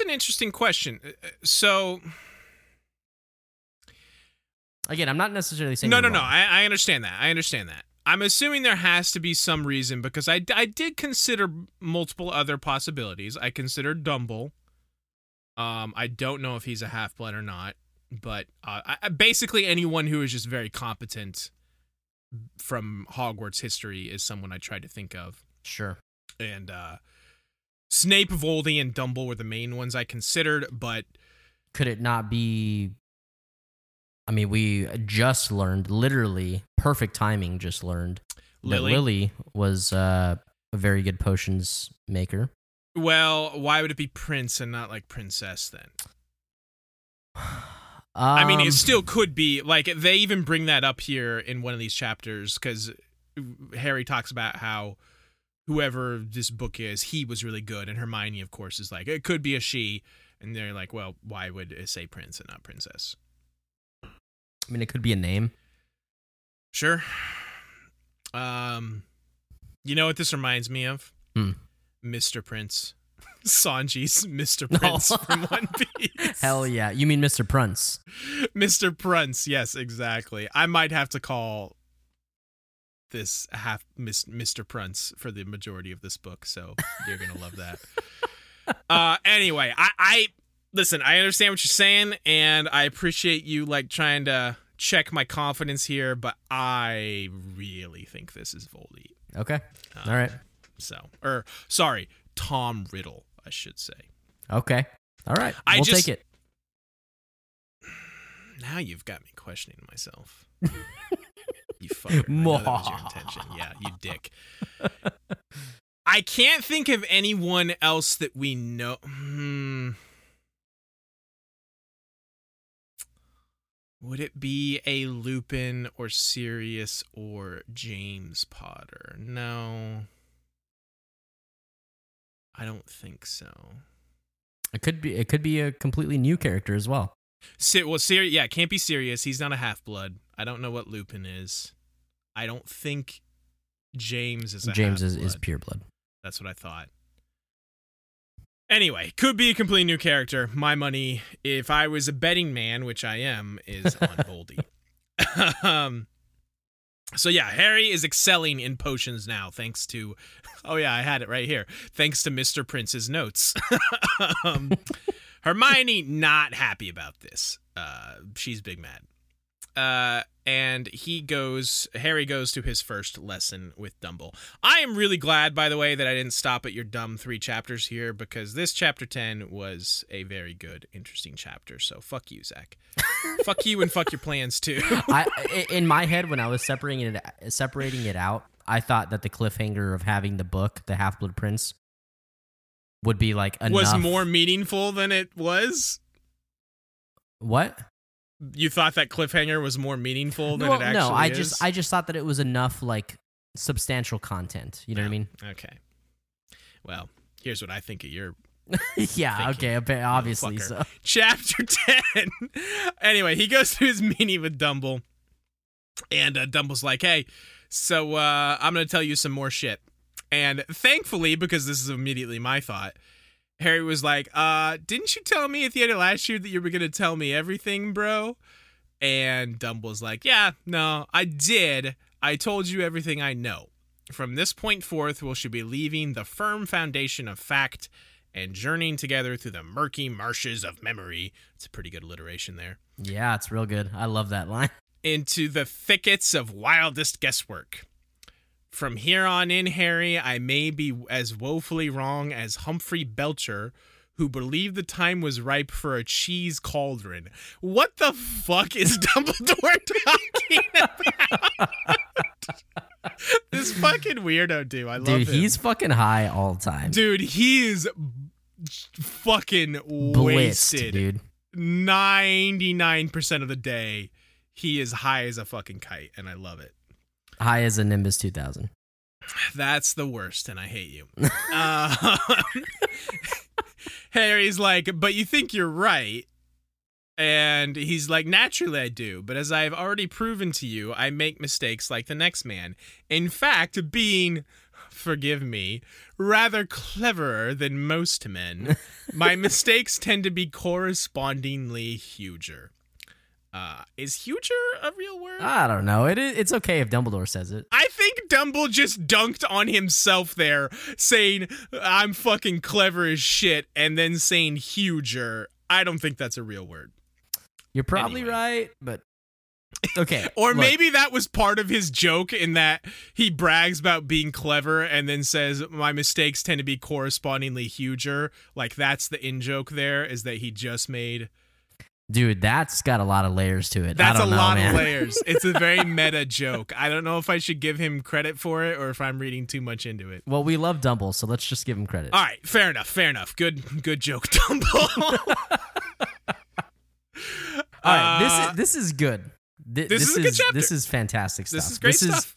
an interesting question. So... again, I'm not necessarily saying... No. I understand that. I'm assuming there has to be some reason, because I did consider multiple other possibilities. I considered Dumble. I don't know if he's a half-blood or not, but basically anyone who is just very competent from Hogwarts history is someone I tried to think of. Sure. And Snape, Voldy, and Dumble were the main ones I considered, but... could it not be... I mean, we just learned, literally, perfect timing just learned, Lily. That Lily was a very good potions maker. Well, why would it be prince and not, like, princess, then? I mean, it still could be. Like, they even bring that up here in one of these chapters, because Harry talks about how whoever this book is, he was really good, and Hermione, of course, is like, it could be a she, and they're like, well, why would it say prince and not princess? I mean, it could be a name. Sure. You know what this reminds me of? Mr. Prince. Sanji's Mr. Prince from One Piece. Hell yeah. You mean Mr. Prunce. Mr. Prunce, yes, exactly. I might have to call this Mr. Prunce for the majority of this book, so you're going to love that. Anyway, listen, I understand what you're saying, and I appreciate you, like, trying to check my confidence here, but I really think this is Voldy. Okay. All right. Tom Riddle, I should say. Okay. All right. We'll take it. Now you've got me questioning myself. You fucker. I know that was your intention. Yeah, you dick. I can't think of anyone else that we know. Would it be a Lupin or Sirius or James Potter? No. I don't think so. It could be a completely new character as well. It can't be Sirius. He's not a half-blood. I don't know what Lupin is. I don't think James is a half-blood. James is pure blood. That's what I thought. Anyway, could be a completely new character. My money, if I was a betting man, which I am, is on Boldy. So yeah, Harry is excelling in potions now, thanks to... Oh yeah, I had it right here. Thanks to Mr. Prince's notes. Hermione, not happy about this. She's big mad. And Harry goes to his first lesson with Dumble. I am really glad, by the way, that I didn't stop at your dumb 3 chapters here, because this chapter 10 was a very good, interesting chapter. So fuck you, Zach. Fuck you and fuck your plans too. In my head, when I was separating it out, I thought that the cliffhanger of having the book, The Half-Blood Prince, would be like enough. Was more meaningful than it was? What? You thought that cliffhanger was more meaningful than it actually is? No, I just thought that it was enough, like, substantial content. You know what I mean? Okay. Well, here's what I think of your... yeah, thinking, okay, obviously so. Chapter 10. Anyway, he goes to his meeting with Dumble, and Dumble's like, hey, so I'm going to tell you some more shit. And thankfully, because this is immediately my thought... Harry was like, didn't you tell me at the end of last year that you were going to tell me everything, bro? And Dumbledore's like, yeah, no, I did. I told you everything I know. From this point forth, we should be leaving the firm foundation of fact and journeying together through the murky marshes of memory. It's a pretty good alliteration there. Yeah, it's real good. I love that line. Into the thickets of wildest guesswork. From here on in, Harry, I may be as woefully wrong as Humphrey Belcher, who believed the time was ripe for a cheese cauldron. What the fuck is Dumbledore talking about? This fucking weirdo, dude. I love him. Dude, he's fucking high all the time. Dude, he is fucking wasted, dude. 99% of the day, he is high as a fucking kite, and I love it. High as a Nimbus 2000. That's the worst, and I hate you. Harry's like, but you think you're right. And he's like, naturally I do, but as I've already proven to you, I make mistakes like the next man. In fact, being, forgive me, rather cleverer than most men, my mistakes tend to be correspondingly huger. Is huger a real word? I don't know. It's okay if Dumbledore says it. I think Dumble just dunked on himself there, saying, I'm fucking clever as shit, and then saying huger. I don't think that's a real word. You're probably right, but... Okay. Or look. Maybe that was part of his joke in that he brags about being clever and then says, my mistakes tend to be correspondingly huger. Like, that's the in-joke there, is that he just made... Dude, that's got a lot of layers to it. That's a lot of layers. It's a very meta joke. I don't know if I should give him credit for it or if I'm reading too much into it. Well, we love Dumble, so let's just give him credit. All right, fair enough, fair enough. Good joke, Dumble. All right, this is good. This is a good chapter. This is fantastic stuff. This is great stuff.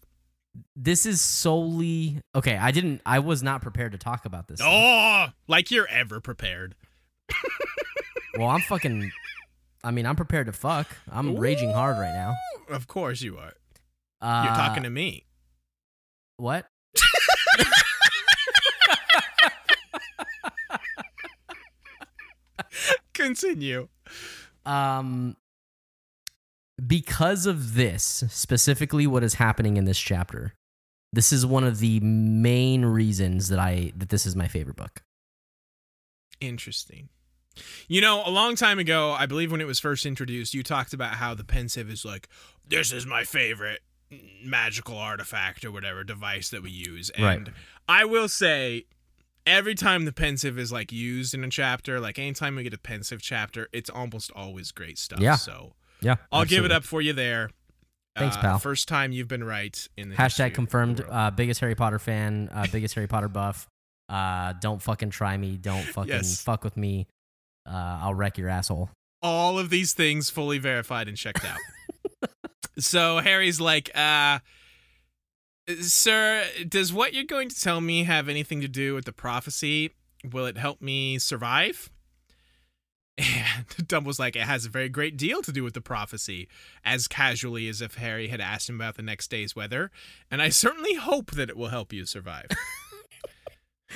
This is solely... Okay, I was not prepared to talk about this. Oh, like you're ever prepared. Well, I'm fucking... I mean, I'm prepared to fuck. I'm raging hard right now. Of course you are. You're talking to me. What? Continue. Because of this, specifically what is happening in this chapter, this is one of the main reasons that this is my favorite book. Interesting. You know, a long time ago, I believe when it was first introduced, you talked about how the Pensieve is like, this is my favorite magical artifact or whatever device that we use. And right. I will say, every time the Pensieve is like used in a chapter, like anytime we get a Pensieve chapter, it's almost always great stuff. Yeah. So yeah, I'll absolutely give it up for you there. Thanks, pal. First time you've been right in the history of the world. Confirmed. Biggest Harry Potter fan. Biggest Harry Potter buff. Don't fucking try me. Don't fucking fuck with me. I'll wreck your asshole. All of these things fully verified and checked out. So Harry's like, sir, does what you're going to tell me have anything to do with the prophecy? Will it help me survive? And Dumbledore's like, it has a very great deal to do with the prophecy, as casually as if Harry had asked him about the next day's weather. And I certainly hope that it will help you survive.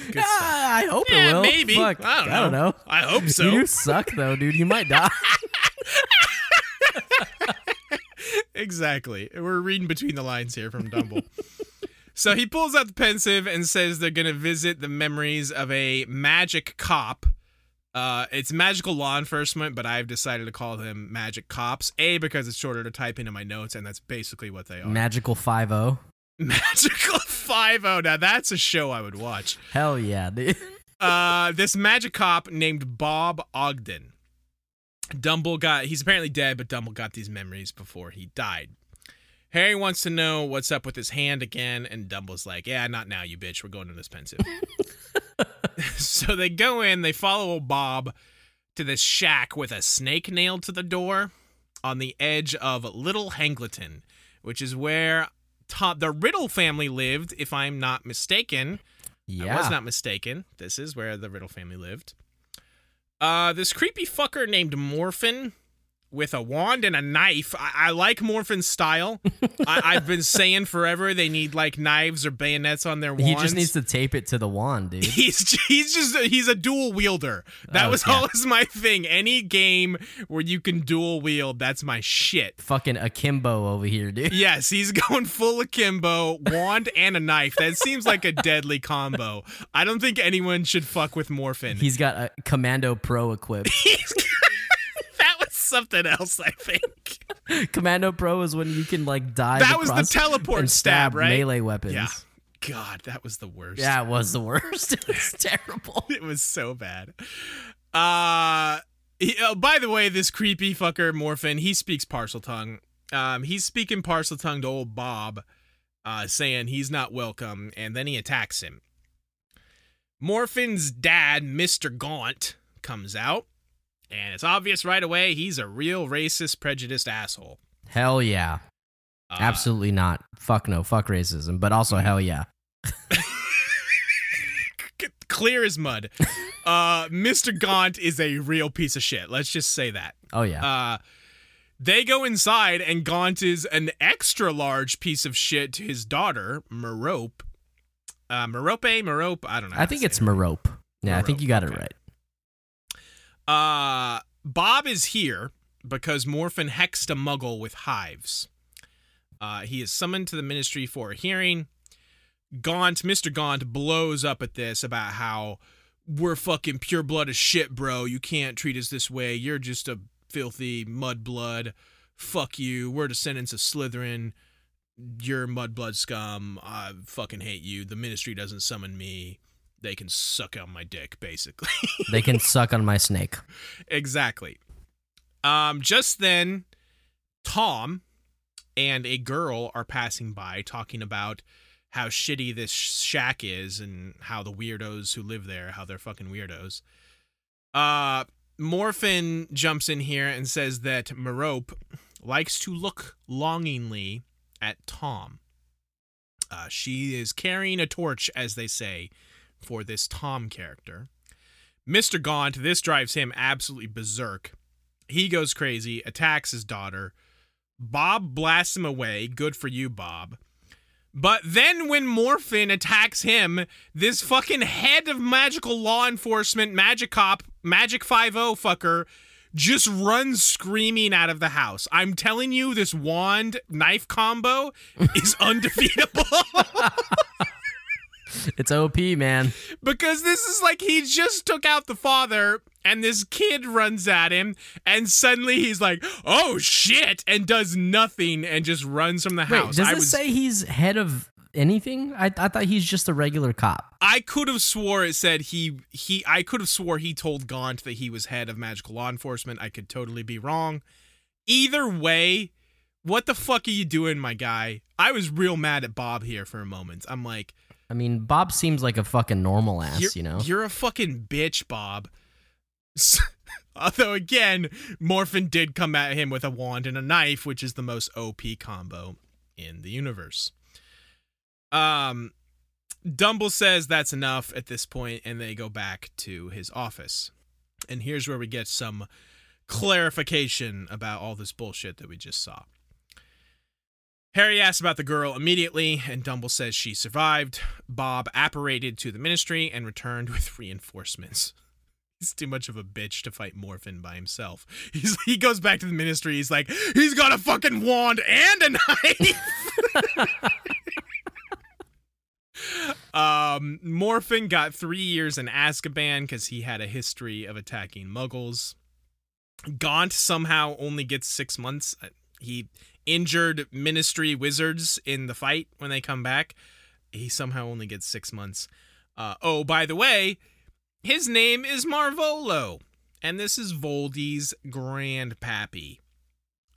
Good stuff. I hope it will. Maybe. Fuck, I don't know. I hope so. You suck, though, dude. You might die. Exactly. We're reading between the lines here from Dumble. So he pulls out the Pensieve and says they're going to visit the memories of a magic cop. It's magical law enforcement, but I've decided to call them magic cops. A, because it's shorter to type into my notes, and that's basically what they are. Magical 5-0. Magical 5-0. Now, that's a show I would watch. Hell yeah, dude. This magic cop named Bob Ogden. He's apparently dead, but Dumble got these memories before he died. Harry wants to know what's up with his hand again, and Dumble's like, yeah, not now, you bitch. We're going to this Pensieve. So they go in, they follow Bob to this shack with a snake nailed to the door on the edge of Little Hangleton, which is where the Riddle family lived, if I'm not mistaken. Yeah. I was not mistaken. This is where the Riddle family lived. This creepy fucker named Morphin with a wand and a knife. I like Morphin's style. I've been saying forever they need like knives or bayonets on their wands. He just needs to tape it to the wand, dude. He's a dual wielder. That was always my thing. Any game where you can dual wield, that's my shit. Fucking akimbo over here, dude. Yes, he's going full akimbo, wand and a knife. That seems like a deadly combo. I don't think anyone should fuck with Morphin. He's got a Commando Pro equipped. Something else, I think. Commando Pro is when you can like dive. That was the teleport stab, right? Melee weapons. Yeah. God, that was the worst. Yeah, it was the worst. It was terrible. It was so bad. By the way, this creepy fucker Morphin, he speaks parcel tongue. He's speaking parcel tongue to old Bob, saying he's not welcome, and then he attacks him. Morphin's dad, Mr. Gaunt, comes out. And it's obvious right away he's a real racist, prejudiced asshole. Hell yeah. Absolutely not. Fuck no. Fuck racism. But also hell yeah. Clear as mud. Mr. Gaunt is a real piece of shit. Let's just say that. Oh, yeah. They go inside and Gaunt is an extra large piece of shit to his daughter, Merope. Merope? I don't know. I think it's Merope. Yeah, Merope. I think you got it right. Bob is here because Morphin hexed a muggle with hives. He is summoned to the ministry for a hearing. Mr. Gaunt blows up at this about how we're fucking pure blood as shit, bro. You can't treat us this way. You're just a filthy mudblood. Fuck you. We're descendants of Slytherin. You're mudblood scum. I fucking hate you. The ministry doesn't summon me. They can suck on my dick, basically. They can suck on my snake. Exactly. Just then, Tom and a girl are passing by talking about how shitty this shack is and how the weirdos who live there, how they're fucking weirdos. Morphin jumps in here and says that Merope likes to look longingly at Tom. She is carrying a torch, as they say, for this Tom character. Mr. Gaunt, this drives him absolutely berserk. He goes crazy, attacks his daughter. Bob blasts him away. Good for you, Bob. But then when Morphin attacks him, this fucking head of magical law enforcement, magic cop, magic 5-0 fucker, just runs screaming out of the house. I'm telling you, this wand-knife combo is undefeatable. It's OP, man. Because this is like he just took out the father and this kid runs at him and suddenly he's like, oh, shit, and does nothing and just runs from the house. Does it say he's head of anything? I thought he's just a regular cop. I could have swore it said I could have swore he told Gaunt that he was head of magical law enforcement. I could totally be wrong. Either way, what the fuck are you doing, my guy? I was real mad at Bob here for a moment. I'm like... I mean, Bob seems like a fucking normal ass, you know? You're a fucking bitch, Bob. Although, again, Morphin did come at him with a wand and a knife, which is the most OP combo in the universe. Dumble says that's enough at this point, and they go back to his office. And here's where we get some clarification about all this bullshit that we just saw. Harry asks about the girl immediately, and Dumbledore says she survived. Bob apparated to the Ministry and returned with reinforcements. He's too much of a bitch to fight Morphin by himself. He goes back to the Ministry. He's like, he's got a fucking wand and a knife. Morphin got 3 years in Azkaban because he had a history of attacking Muggles. Gaunt somehow only gets 6 months. He injured Ministry wizards in the fight when they come back. He somehow only gets 6 months. Oh, by the way, his name is Marvolo, and this is Voldy's grandpappy.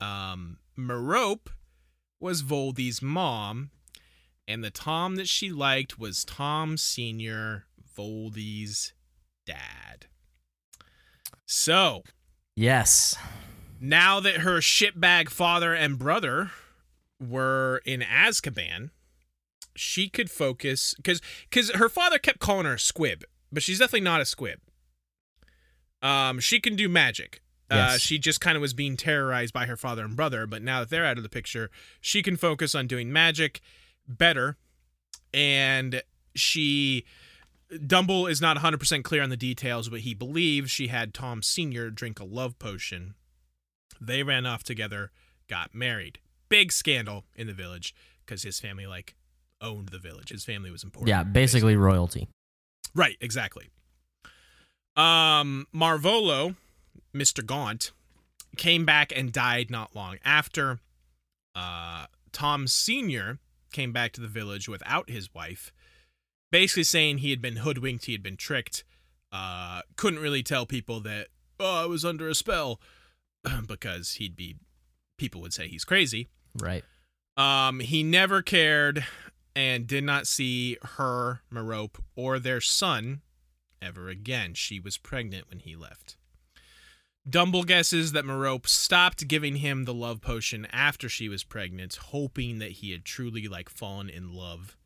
Merope was Voldy's mom, and the Tom that she liked was Tom Senior, Voldy's dad. So, yes. Now that her shitbag father and brother were in Azkaban, she could focus, because her father kept calling her a squib, but she's definitely not a squib. She can do magic. Yes. She just kind of was being terrorized by her father and brother, but now that they're out of the picture, she can focus on doing magic better, and she... Dumbledore is not 100% clear on the details, but he believes she had Tom Sr. drink a love potion. They ran off together, got married. Big scandal in the village because his family, like, owned the village. His family was important. Yeah, basically royalty. Right, exactly. Marvolo, Mr. Gaunt, came back and died not long after. Tom Sr. came back to the village without his wife, basically saying he had been hoodwinked, he had been tricked. Couldn't really tell people that, oh, I was under a spell, because people would say he's crazy. Right. He never cared and did not see her, Merope, or their son ever again. She was pregnant when he left. Dumbledore guesses that Merope stopped giving him the love potion after she was pregnant, hoping that he had truly, like, fallen in love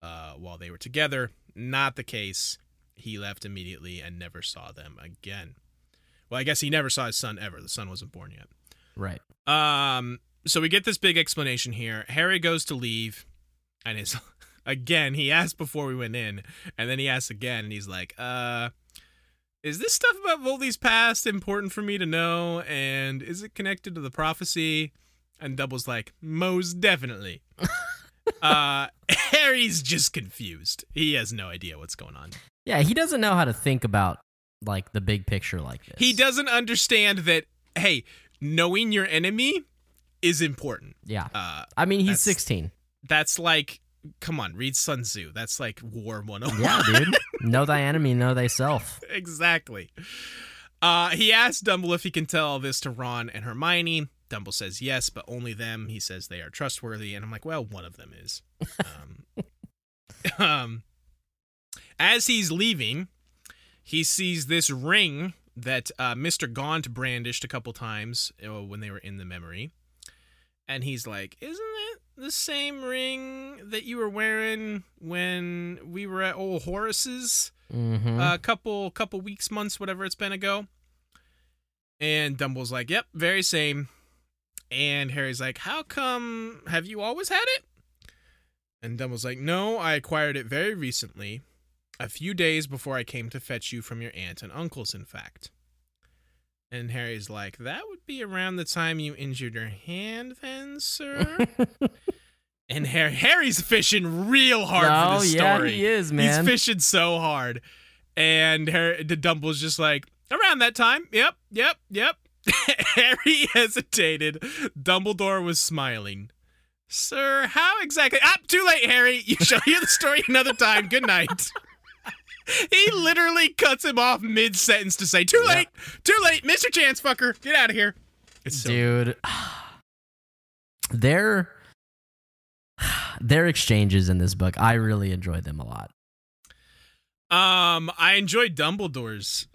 while they were together. Not the case. He left immediately and never saw them again. Well, I guess he never saw his son ever. The son wasn't born yet. Right. So we get this big explanation here. Harry goes to leave, and is again, he asked before we went in, and then he asks again, and he's like, is this stuff about Voldy's past important for me to know, and is it connected to the prophecy? And Dumbledore's like, most definitely. Harry's just confused. He has no idea what's going on. Yeah, he doesn't know how to think about, like, the big picture like this. He doesn't understand that, hey, knowing your enemy is important. Yeah. I mean, he's 16. That's like, come on, read Sun Tzu. That's like War 101. Yeah, dude. Know thy enemy, know thyself. Exactly. He asked Dumbledore if he can tell all this to Ron and Hermione. Dumbledore says yes, but only them. He says they are trustworthy. And I'm like, well, one of them is. As he's leaving, he sees this ring that Mr. Gaunt brandished a couple times when they were in the memory. And he's like, isn't it the same ring that you were wearing when we were at old Horace's a couple weeks, months, whatever it's been ago? And Dumbledore's like, yep, very same. And Harry's like, how come, have you always had it? And Dumbledore's like, no, I acquired it very recently. A few days before I came to fetch you from your aunt and uncle's, in fact. And Harry's like, that would be around the time you injured your hand then, sir? And Harry's fishing real hard for this story. Oh, yeah, he is, man. He's fishing so hard. And Dumbledore's just like, around that time, yep. Harry hesitated. Dumbledore was smiling. Sir, how exactly? Ah, too late, Harry. You shall hear the story another time. Good night. He literally cuts him off mid-sentence to say, too late, Mr. Chancefucker, get out of here. Dude, their exchanges in this book, I really enjoyed them a lot. I enjoyed Dumbledore's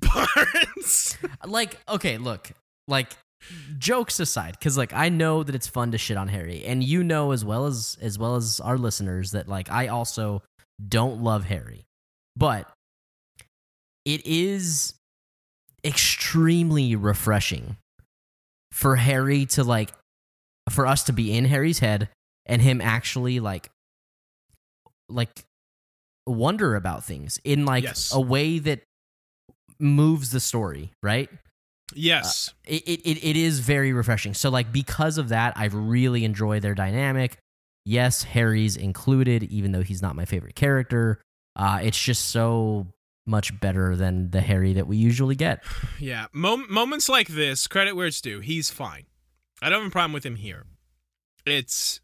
parts. Like, okay, look, like, jokes aside, because, like, I know that it's fun to shit on Harry, and you know as well as our listeners that, like, I also don't love Harry. But it is extremely refreshing for Harry to, like, for us to be in Harry's head and him actually like wonder about things in a way that moves the story, right? Yes. It is very refreshing. So because of that, I really enjoy their dynamic. Yes, Harry's included, even though he's not my favorite character. It's just so much better than the Harry that we usually get. Yeah. Moments like this, credit where it's due, he's fine. I don't have a problem with him here. It's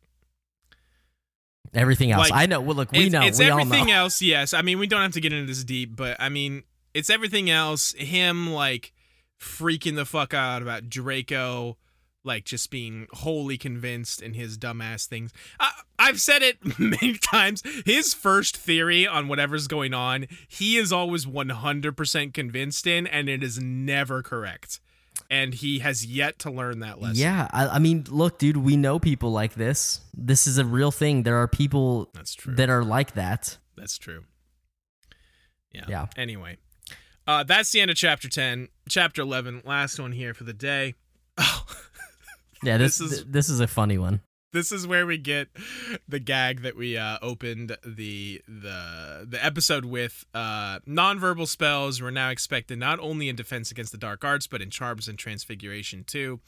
everything else. I know. Well, look, we know. It's everything else, yes. I mean, we don't have to get into this deep, but I mean, it's everything else. Him, freaking the fuck out about Draco, just being wholly convinced in his dumbass things. I've said it many times. His first theory on whatever's going on, he is always 100% convinced in, and it is never correct. And he has yet to learn that lesson. Yeah, I mean, look, dude, we know people like this. This is a real thing. There are people that are like that. That's true. Yeah. Anyway, that's the end of Chapter 10. Chapter 11, last one here for the day. Oh. Yeah, this is a funny one. This is where we get the gag that we opened the episode with. Nonverbal spells were now expected not only in Defense Against the Dark Arts, but in Charms and Transfiguration too.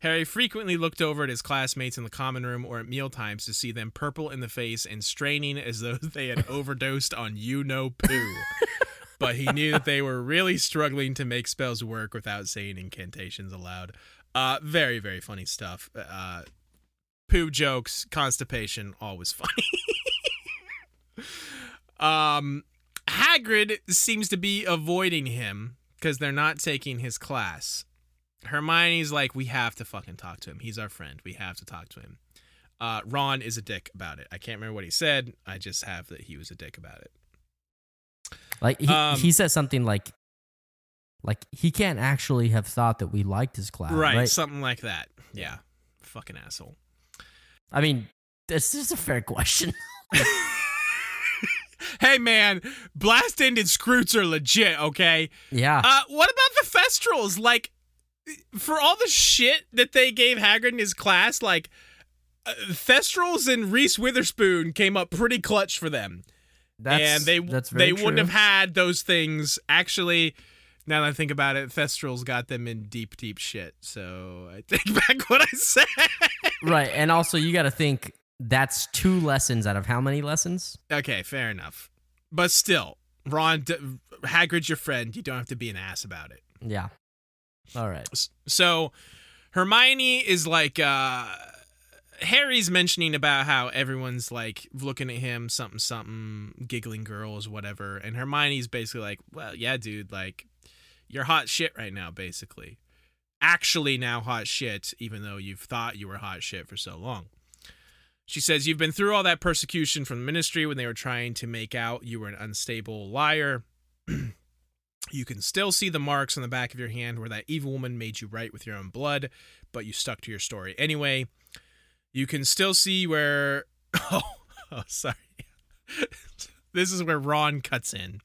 Harry frequently looked over at his classmates in the common room or at mealtimes to see them purple in the face and straining as though they had overdosed on you-know-poo. But he knew that they were really struggling to make spells work without saying incantations aloud. Very, very funny stuff. Poo jokes, constipation, always funny. Hagrid seems to be avoiding him because they're not taking his class. Hermione's like, we have to fucking talk to him. He's our friend. We have to talk to him. Ron is a dick about it. I can't remember what he said. I just have that he was a dick about it. He says something like he can't actually have thought that we liked his class. Right? Something like that. Yeah. Fucking asshole. I mean, this is a fair question. Hey, man, blast-ended scroots are legit, okay? Yeah. What about the Festrals? For all the shit that they gave Hagrid in his class, Festrals and Reese Witherspoon came up pretty clutch for them. That's very true. Wouldn't have had those things. Actually, now that I think about it, Festrals got them in deep, deep shit. So I take back what I said. Right, and also you got to think that's 2 lessons out of how many lessons? Okay, fair enough. But still, Ron, Hagrid's your friend. You don't have to be an ass about it. Yeah. All right. So Hermione is Harry's mentioning about how everyone's looking at him, something, something, giggling girls, whatever. And Hermione's basically well, yeah, dude, you're hot shit right now, basically. Actually now hot shit, even though you've thought you were hot shit for so long. She says, you've been through all that persecution from the Ministry when they were trying to make out you were an unstable liar. You can still see the marks on the back of your hand where that evil woman made you right with your own blood, but you stuck to your story anyway. You can still see where... Oh sorry. This is where Ron cuts in.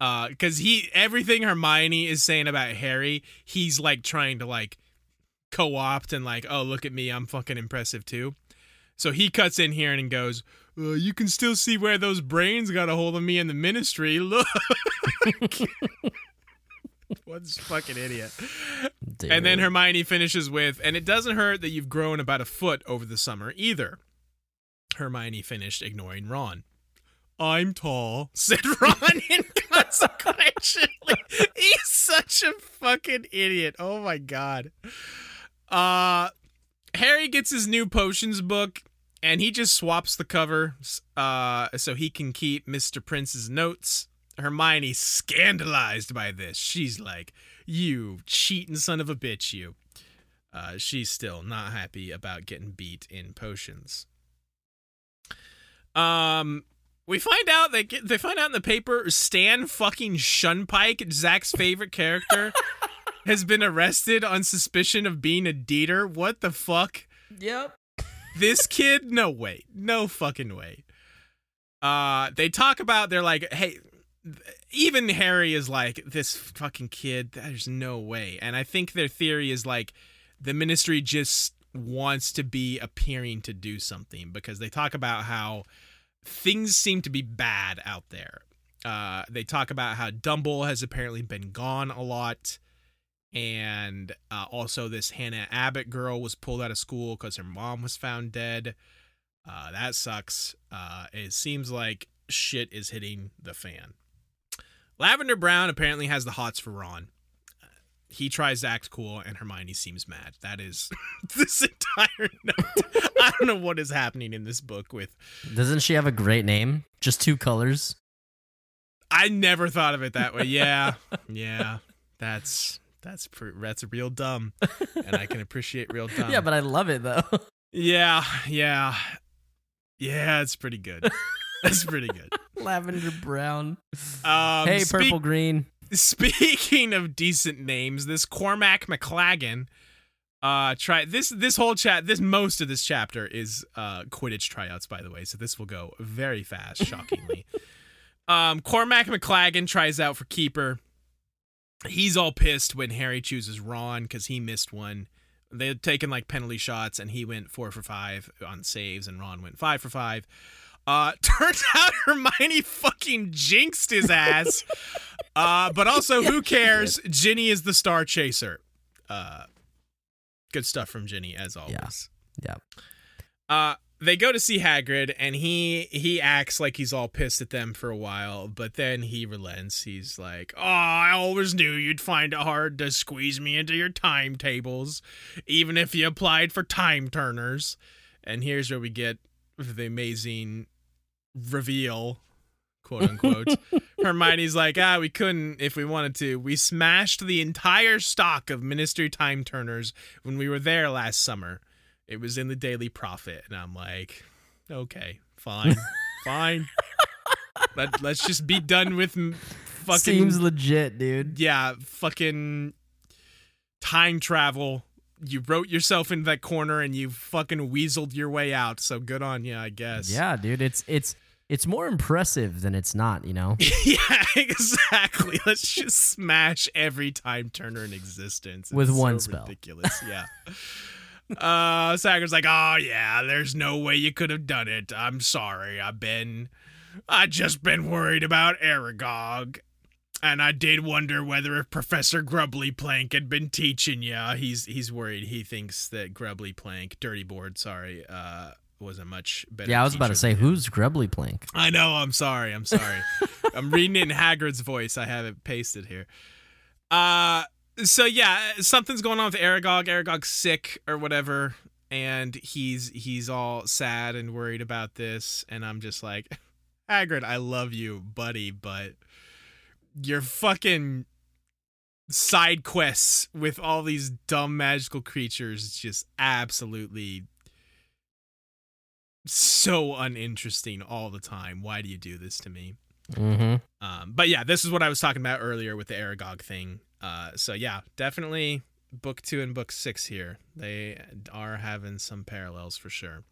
Because everything Hermione is saying about Harry, he's, trying to, co-opt and, oh, look at me, I'm fucking impressive, too. So he cuts in here and goes, well, you can still see where those brains got a hold of me in the Ministry. Look. What this fucking idiot. Dude. And then Hermione finishes with, and it doesn't hurt that you've grown about a foot over the summer either. Hermione finished, ignoring Ron. I'm tall, said Ron inconsequentially. He's such a fucking idiot. Oh, my God. Harry gets his new potions book, and he just swaps the cover so he can keep Mr. Prince's notes. Hermione's scandalized by this. She's like, you cheating son of a bitch, you. She's still not happy about getting beat in potions. We find out they find out in the paper Stan fucking Shunpike, Zach's favorite character, has been arrested on suspicion of being a Deater. What the fuck? Yep. This kid? No way. No fucking way. They talk about, they're like, hey, even Harry is like, this fucking kid, there's no way. And I think their theory is the Ministry just wants to be appearing to do something, because they talk about how things seem to be bad out there. They talk about how Dumble has apparently been gone a lot. And also this Hannah Abbott girl was pulled out of school because her mom was found dead. That sucks. It seems like shit is hitting the fan. Lavender Brown apparently has the hots for Ron. He tries to act cool, and Hermione seems mad. That is this entire note. I don't know what is happening in this book with... Doesn't she have a great name? Just two colors? I never thought of it that way. Yeah. Yeah. That's real dumb. And I can appreciate real dumb. Yeah, but I love it, though. Yeah. Yeah. Yeah, it's pretty good. That's pretty good. Lavender Brown. Hey, Purple Green. Speaking of decent names, this Cormac McLaggen, most of this chapter is Quidditch tryouts, by the way, so this will go very fast, shockingly. Cormac McLaggen tries out for keeper. He's all pissed when Harry chooses Ron because he missed one. They had taken like penalty shots, and he went 4 for 5 on saves, and Ron went 5 for 5. Turns out Hermione fucking jinxed his ass. But also, who cares? Ginny is the star chaser. Good stuff from Ginny, as always. Yeah. They go to see Hagrid, and he acts like he's all pissed at them for a while, but then he relents. He's like, "Oh, I always knew you'd find it hard to squeeze me into your timetables, even if you applied for time turners." And here's where we get the amazing reveal, quote unquote. Hermione's like, "We couldn't if we wanted to. We smashed the entire stock of Ministry time turners when we were there last summer. It was in the Daily Prophet." And I'm like, okay, fine. Let's just be done with fucking... Seems legit, dude. Yeah, fucking time travel. You wrote yourself in that corner and you fucking weaseled your way out. So good on you, I guess. Yeah, dude. It's more impressive than it's not, you know? Yeah, exactly. Let's just smash every time turner in existence. With it's one so spell. Ridiculous. Yeah. Sager's like, "Oh yeah, there's no way you could have done it. I'm sorry. I just been worried about Aragog. And I did wonder whether if Professor Grubbly Plank had been teaching ya." He's worried. He thinks that Grubbly Plank, Dirty Board, was a much better. Yeah, I was about to say, who's Grubbly Plank? I know. I'm sorry. I'm reading it in Hagrid's voice. I have it pasted here. So yeah, something's going on with Aragog. Aragog's sick or whatever, and he's all sad and worried about this. And I'm just like, "Hagrid, I love you, buddy, but your fucking side quests with all these dumb magical creatures just absolutely so uninteresting all the time. Why do you do this to me?" Mm-hmm. But yeah, this is what I was talking about earlier with the Aragog thing. So yeah, definitely book 2 and book 6 here. They are having some parallels for sure.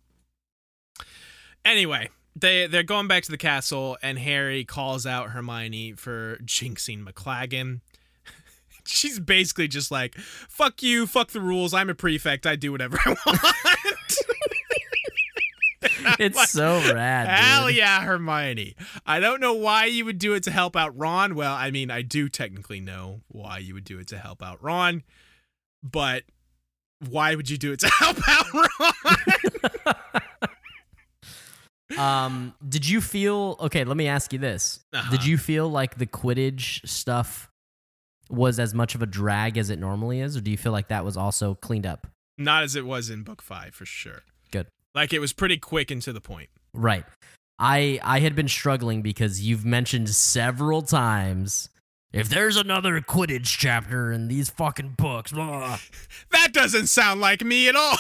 Anyway. They're going back to the castle, and Harry calls out Hermione for jinxing McLaggen. She's basically just like, "Fuck you, fuck the rules, I'm a prefect, I do whatever I want." It's like, so rad, dude. Hell yeah, Hermione. I don't know why you would do it to help out Ron. Well, I mean, I do technically know why you would do it to help out Ron, but why would you do it to help out Ron? Did you feel, okay, let me ask you this. Uh-huh. Did you feel like the Quidditch stuff was as much of a drag as it normally is, or do you feel like that was also cleaned up? Not as it was in book 5, for sure. Good. Like, it was pretty quick and to the point. Right. I had been struggling because you've mentioned several times, if there's another Quidditch chapter in these fucking books, blah. That doesn't sound like me at all.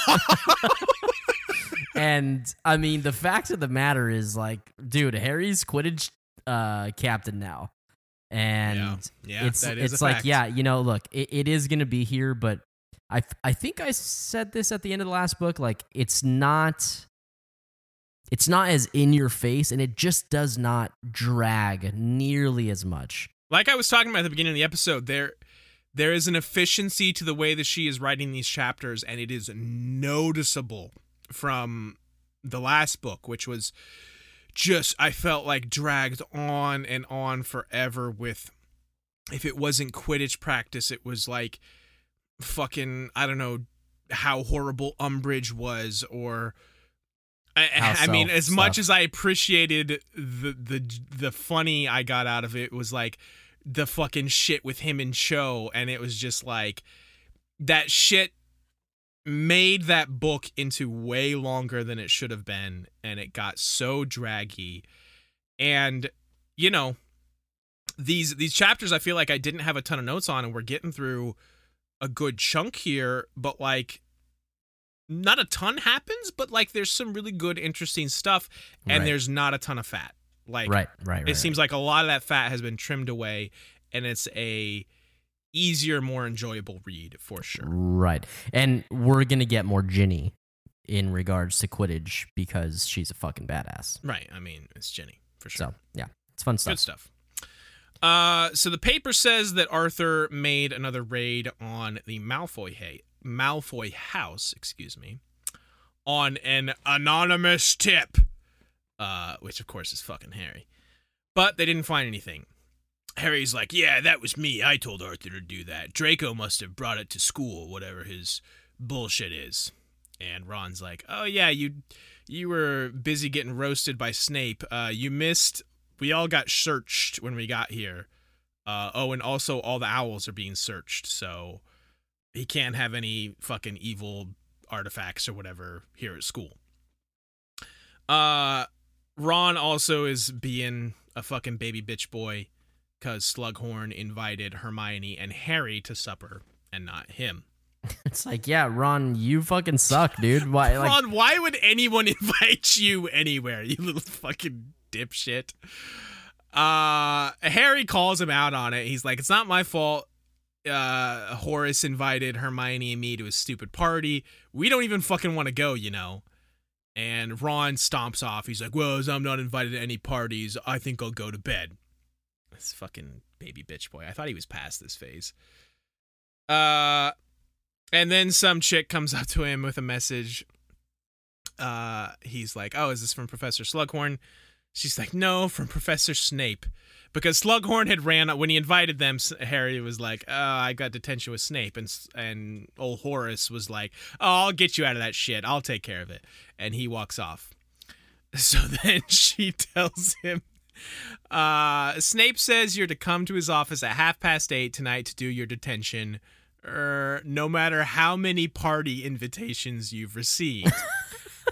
And, I mean, the fact of the matter is, like, dude, Harry's Quidditch captain now. And yeah, it's like, fact. Yeah, you know, look, it is going to be here, but I think I said this at the end of the last book, like, it's not as in your face, and it just does not drag nearly as much. Like I was talking about at the beginning of the episode, there... There is an efficiency to the way that she is writing these chapters, and it is noticeable from the last book, which was just, I felt like dragged on and on forever with, if it wasn't Quidditch practice, it was like fucking, I don't know how horrible Umbridge was, or I mean, as much as I appreciated the funny I got out of it, was like, the fucking shit with him and Cho, and it was just like that shit made that book into way longer than it should have been, and it got so draggy. And you know, these chapters I feel like I didn't have a ton of notes on, and we're getting through a good chunk here, but like not a ton happens, but like there's some really good interesting stuff, and there's not a ton of fat. Like, it seems like a lot of that fat has been trimmed away, and it's a easier, more enjoyable read for sure. Right. And we're going to get more Ginny in regards to Quidditch because she's a fucking badass. Right. I mean, it's Ginny for sure. So, yeah, it's fun stuff. Good stuff. So the paper says that Arthur made another raid on the Malfoy house, on an anonymous tip. Which of course is fucking Harry. But they didn't find anything. Harry's like, yeah, that was me. I told Arthur to do that. Draco must have brought it to school, whatever his bullshit is. And Ron's like, oh yeah, you were busy getting roasted by Snape. You missed, we all got searched when we got here. Oh, and also all the owls are being searched, so he can't have any fucking evil artifacts or whatever here at school. Ron also is being a fucking baby bitch boy because Slughorn invited Hermione and Harry to supper and not him. It's like, yeah, Ron, you fucking suck, dude. Why, like... Ron, why would anyone invite you anywhere, you little fucking dipshit? Harry calls him out on it. He's like, it's not my fault. Horace invited Hermione and me to his stupid party. We don't even fucking want to go, you know. And Ron stomps off. He's like, well, as I'm not invited to any parties, I think I'll go to bed. This fucking baby bitch boy. I thought he was past this phase. And then some chick comes up to him with a message. He's like, oh, is this from Professor Slughorn? She's like, no, from Professor Snape. Because Slughorn had ran out. When he invited them, Harry was like, oh, I got detention with Snape. And old Horace was like, oh, I'll get you out of that shit. I'll take care of it. And he walks off. So then she tells him, Snape says you're to come to his office at 8:30 tonight to do your detention, no matter how many party invitations you've received.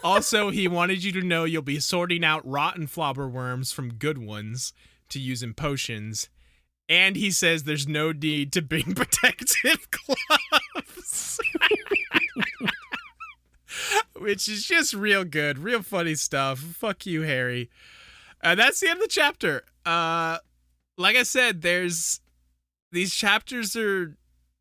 Also, he wanted you to know you'll be sorting out rotten flobber worms from good ones to use in potions, and he says there's no need to bring protective gloves. Which is just real good, real funny stuff. Fuck you, Harry. That's the end of the chapter. Like I said, there's these chapters are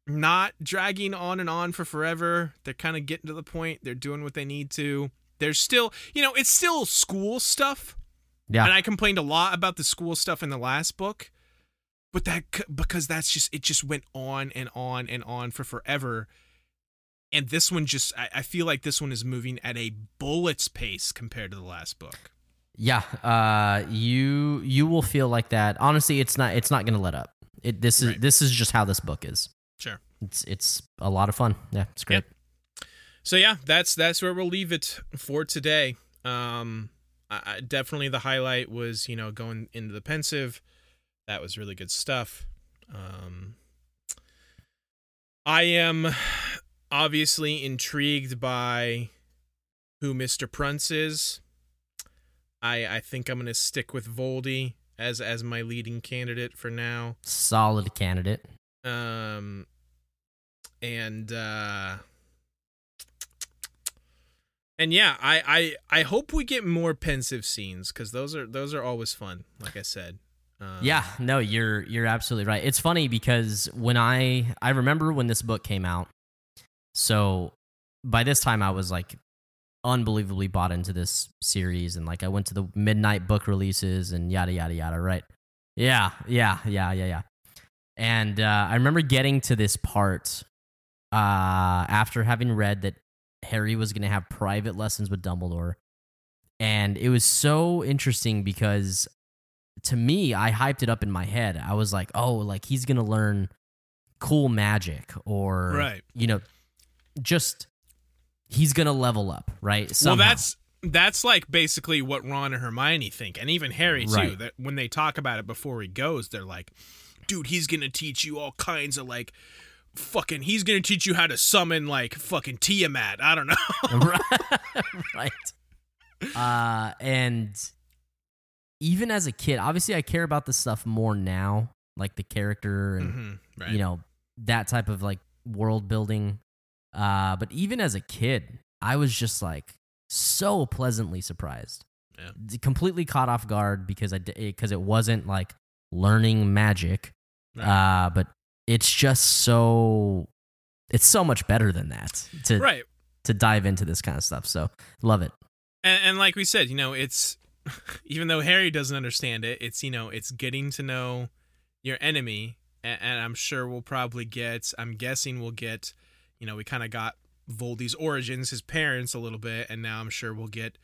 not dragging on and on for forever. They're kind of getting to the point. They're doing what they need to. There's still, you know, it's still school stuff. Yeah. And I complained a lot about the school stuff in the last book, but that because that's just, it just went on and on and on for forever. And this one just, I feel like this one is moving at a bullet's pace compared to the last book. Yeah. You will feel like that. Honestly, it's not going to let up. This is just how this book is. Sure. It's a lot of fun. Yeah. It's great. Yep. So yeah, that's where we'll leave it for today. Definitely the highlight was, you know, going into the Pensieve. That was really good stuff. I am obviously intrigued by who Mr. Prunce is. I think I'm going to stick with Voldy as my leading candidate for now. Solid candidate. And yeah, I hope we get more Pensieve scenes because those are always fun. Like I said, yeah, no, you're absolutely right. It's funny because when I remember when this book came out, so by this time I was like unbelievably bought into this series, and like I went to the midnight book releases and yada yada yada. Right? Yeah. And I remember getting to this part after having read that Harry was going to have private lessons with Dumbledore. And it was so interesting because to me, I hyped it up in my head. I was like, oh, like he's going to learn cool magic or, you know, just he's going to level up, right? Somehow. Well, that's like basically what Ron and Hermione think. And even Harry, too, that when they talk about it before he goes, they're like, dude, he's going to teach you all kinds of like fucking, he's going to teach you how to summon like fucking Tiamat. I don't know. And even as a kid, obviously I care about this stuff more now, like the character and, you know, that type of like world building. But even as a kid, I was just like so pleasantly surprised, completely caught off guard because it wasn't like learning magic. But it's just so, it's so much better than that to dive into this kind of stuff. So love it. And like we said, you know, it's, even though Harry doesn't understand it, it's, you know, it's getting to know your enemy. And I'm sure we'll probably get, I'm guessing we'll get, you know, we kind of got Voldy's origins, his parents a little bit. And now I'm sure we'll get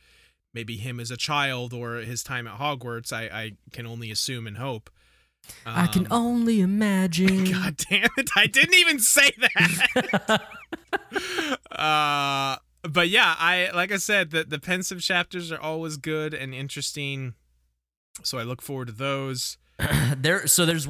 maybe him as a child or his time at Hogwarts. I can only assume and hope. I can only imagine. God damn it. I didn't even say that. But yeah, I like I said, the Pensieve chapters are always good and interesting, so I look forward to those. There's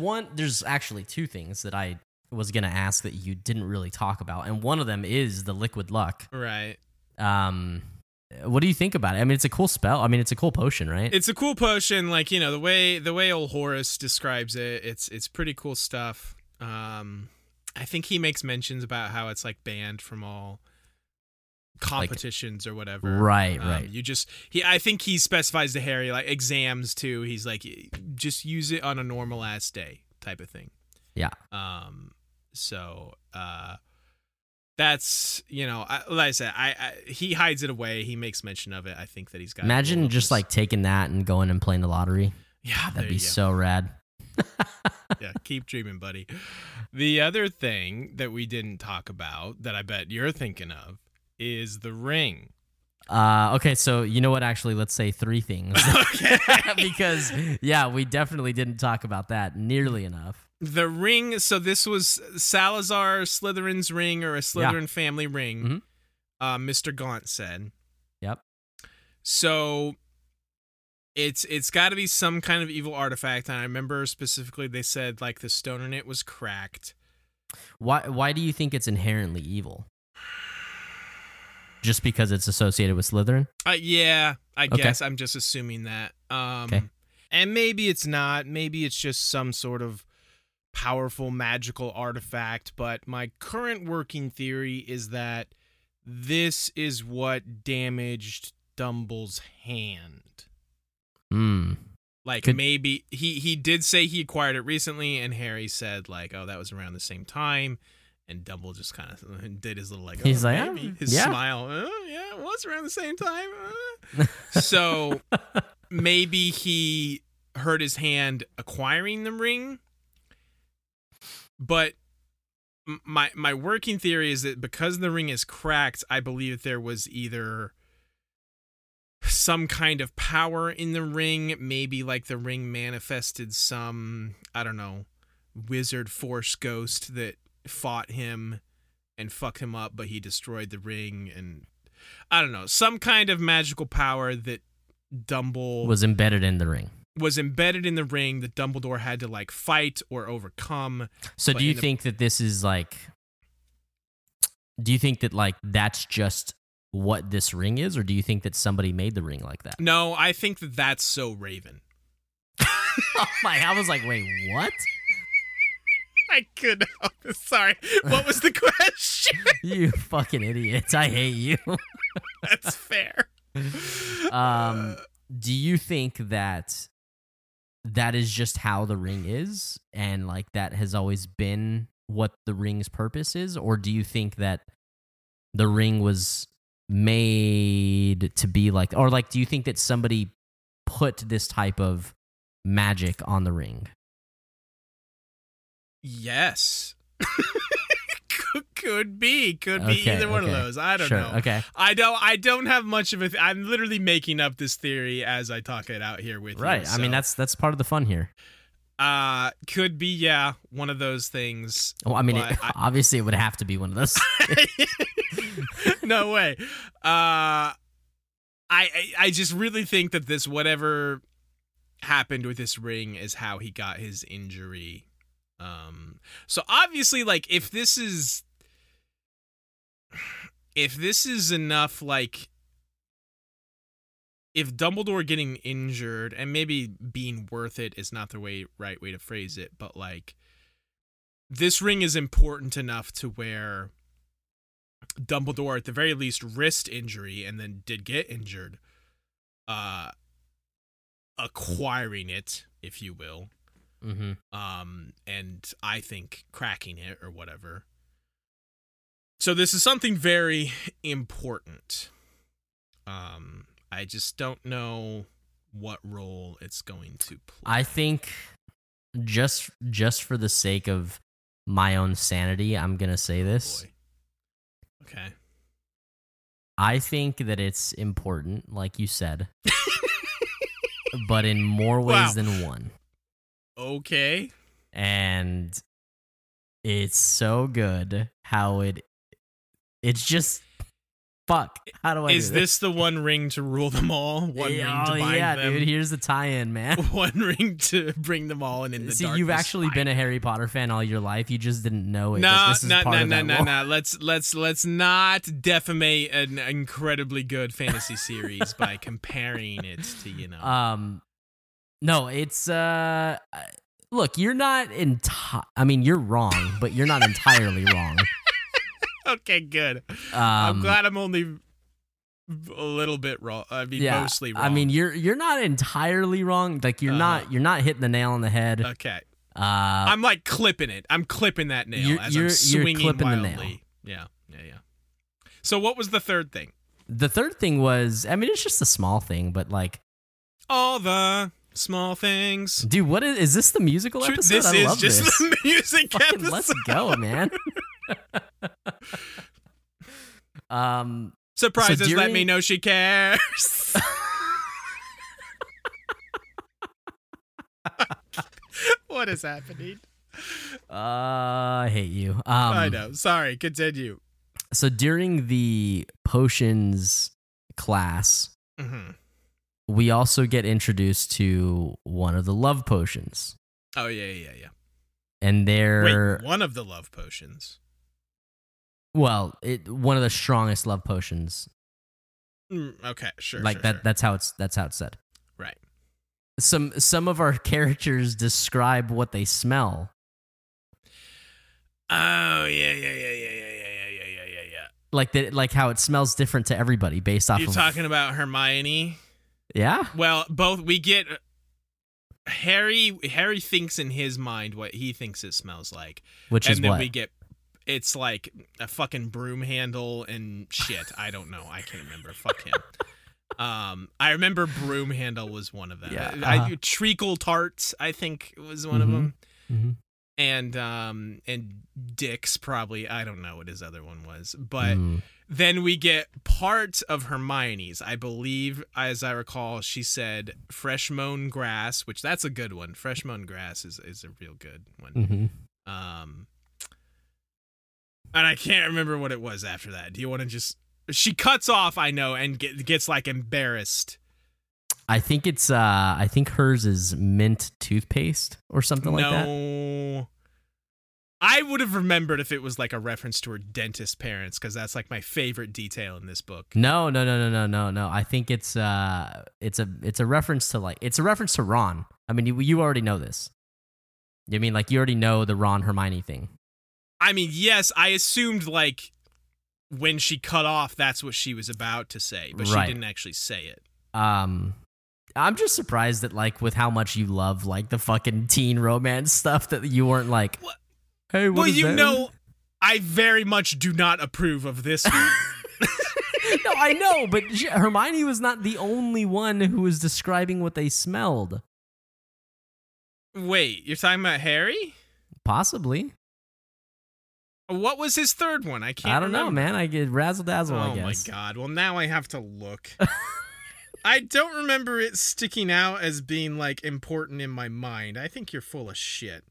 actually two things that I was gonna ask that you didn't really talk about, and one of them is the Liquid Luck. Right. What do you think about it? I mean, it's a cool spell. I mean, it's a cool potion, right? It's a cool potion. Like, you know, the way old Horace describes it, it's pretty cool stuff. I think he makes mentions about how it's like banned from all competitions or whatever. Right. I think he specifies to Harry like exams too. He's like, just use it on a normal ass day type of thing. Yeah. So that's, you know, like I said, he hides it away. He makes mention of it. I think that he's got. Imagine just like taking that and going and playing the lottery. Yeah, that'd be so rad. Yeah, keep dreaming, buddy. The other thing that we didn't talk about that I bet you're thinking of is the ring. Okay, so you know what? Actually, let's say three things. Okay. Because, yeah, we definitely didn't talk about that nearly enough. The ring, so this was Salazar Slytherin's ring or a Slytherin family ring, Mr. Gaunt said. Yep. So it's got to be some kind of evil artifact, and I remember specifically they said, like, the stone in it was cracked. Why do you think it's inherently evil? Just because it's associated with Slytherin? Guess I'm just assuming that. Okay. And maybe it's not. Maybe it's just some sort of powerful magical artifact. But my current working theory is that this is what damaged Dumbledore's hand. Hmm. Like maybe he did say he acquired it recently, and Harry said like, oh, that was around the same time. And Dumbledore just kind of did his little like, he's like, baby. His smile. Yeah, it was around the same time. So maybe he hurt his hand acquiring the ring. But my working theory is that because the ring is cracked, I believe there was either some kind of power in the ring. Maybe like the ring manifested some, I don't know, wizard force ghost that fought him and fucked him up, but he destroyed the ring, and I don't know, some kind of magical power that Dumbledore was embedded in the ring that Dumbledore had to like fight or overcome. So do you think that this is like, do you think that like that's just what this ring is, or do you think that somebody made the ring like that? No, I think that that's so Raven. Oh my, I was like, wait, what? I couldn't. Oh, sorry. What was the question? You fucking idiots. I hate you. That's fair. Do you think that that is just how the ring is, and like that has always been what the ring's purpose is? Or do you think that the ring was made to be like, or like, do you think that somebody put this type of magic on the ring? Yes. Could be either one of those. I don't know. Okay. I don't have much of a I'm literally making up this theory as I talk it out here with you. Right. So. I mean, that's part of the fun here. Could be, yeah, one of those things. Well, I mean, obviously it would have to be one of those. No way. I just really think that this, whatever happened with this ring, is how he got his injury. So obviously, like, if this is enough, like, if Dumbledore getting injured and maybe being worth it is not the right way to phrase it, but like, this ring is important enough to where Dumbledore at the very least wrist injury and then did get injured, acquiring it, if you will. Mm-hmm. And I think cracking it or whatever. So this is something very important. I just don't know what role it's going to play. I think just for the sake of my own sanity, I'm going to say this. Boy. Okay. I think that it's important, like you said, but in more ways than one. Okay. And it's so good how it's just fuck. How do I Is do this the one ring to rule them all? One ring to bind them. Dude, here's the tie-in, man. One ring to bring them all in the darkness. See, you've actually been a Harry Potter fan all your life. You just didn't know it. No. Let's not defamate an incredibly good fantasy series by comparing it to, you know. No, it's look, you're not you're wrong, but you're not entirely wrong. Okay, good. I'm glad I'm only a little bit wrong. I mean, mostly wrong. I mean, you're not entirely wrong. Like, you're not hitting the nail on the head. Okay. I'm like clipping it. I'm clipping that nail I'm swinging wildly. The nail. Yeah. So what was the third thing? The third thing was, I mean, it's just a small thing, but like all the small things. Dude, what is this the musical episode? This I love is just this. The music fucking episode. Let's go, man. Surprises so let me know she cares. What is happening? I hate you. I know. Sorry, continue. So during the potions class, mm-hmm. we also get introduced to one of the love potions. Oh, yeah. And they're... Wait, one of the love potions? Well, one of the strongest love potions. Okay, sure. Like, sure. That's how it's said. Right. Some of our characters describe what they smell. Oh, yeah. Like how it smells different to everybody based off of... You're talking about Hermione? Yeah. Well, both we get... Harry thinks in his mind what he thinks it smells like, we get it's like a fucking broom handle and shit. I don't know. I can't remember. Fuck him. I remember broom handle was one of them. Yeah. Treacle tarts, I think, was one of them, and Dick's probably. I don't know what his other one was, but then we get part of Hermione's. I believe, as I recall, she said fresh mown grass, which that's a good one. Fresh mown grass is a real good one. Mm-hmm. And I can't remember what it was after that. Do you want to just... She cuts off, I know, and gets like embarrassed. I think it's... I think hers is mint toothpaste or something like that. No... I would have remembered if it was like a reference to her dentist parents, because that's like my favorite detail in this book. No. I think it's a reference to Ron. I mean, you already know this. I mean, like, you already know the Ron Hermione thing. I mean, yes, I assumed like when she cut off, that's what she was about to say, but She didn't actually say it. I'm just surprised that, like, with how much you love like the fucking teen romance stuff, that you weren't like. What? Hey, well, I very much do not approve of this one. No, I know, but Hermione was not the only one who was describing what they smelled. Wait, you're talking about Harry? Possibly. What was his third one? I don't know, man. I get razzle-dazzle, I guess. Oh, my God. Well, now I have to look. I don't remember it sticking out as being, like, important in my mind. I think you're full of shit.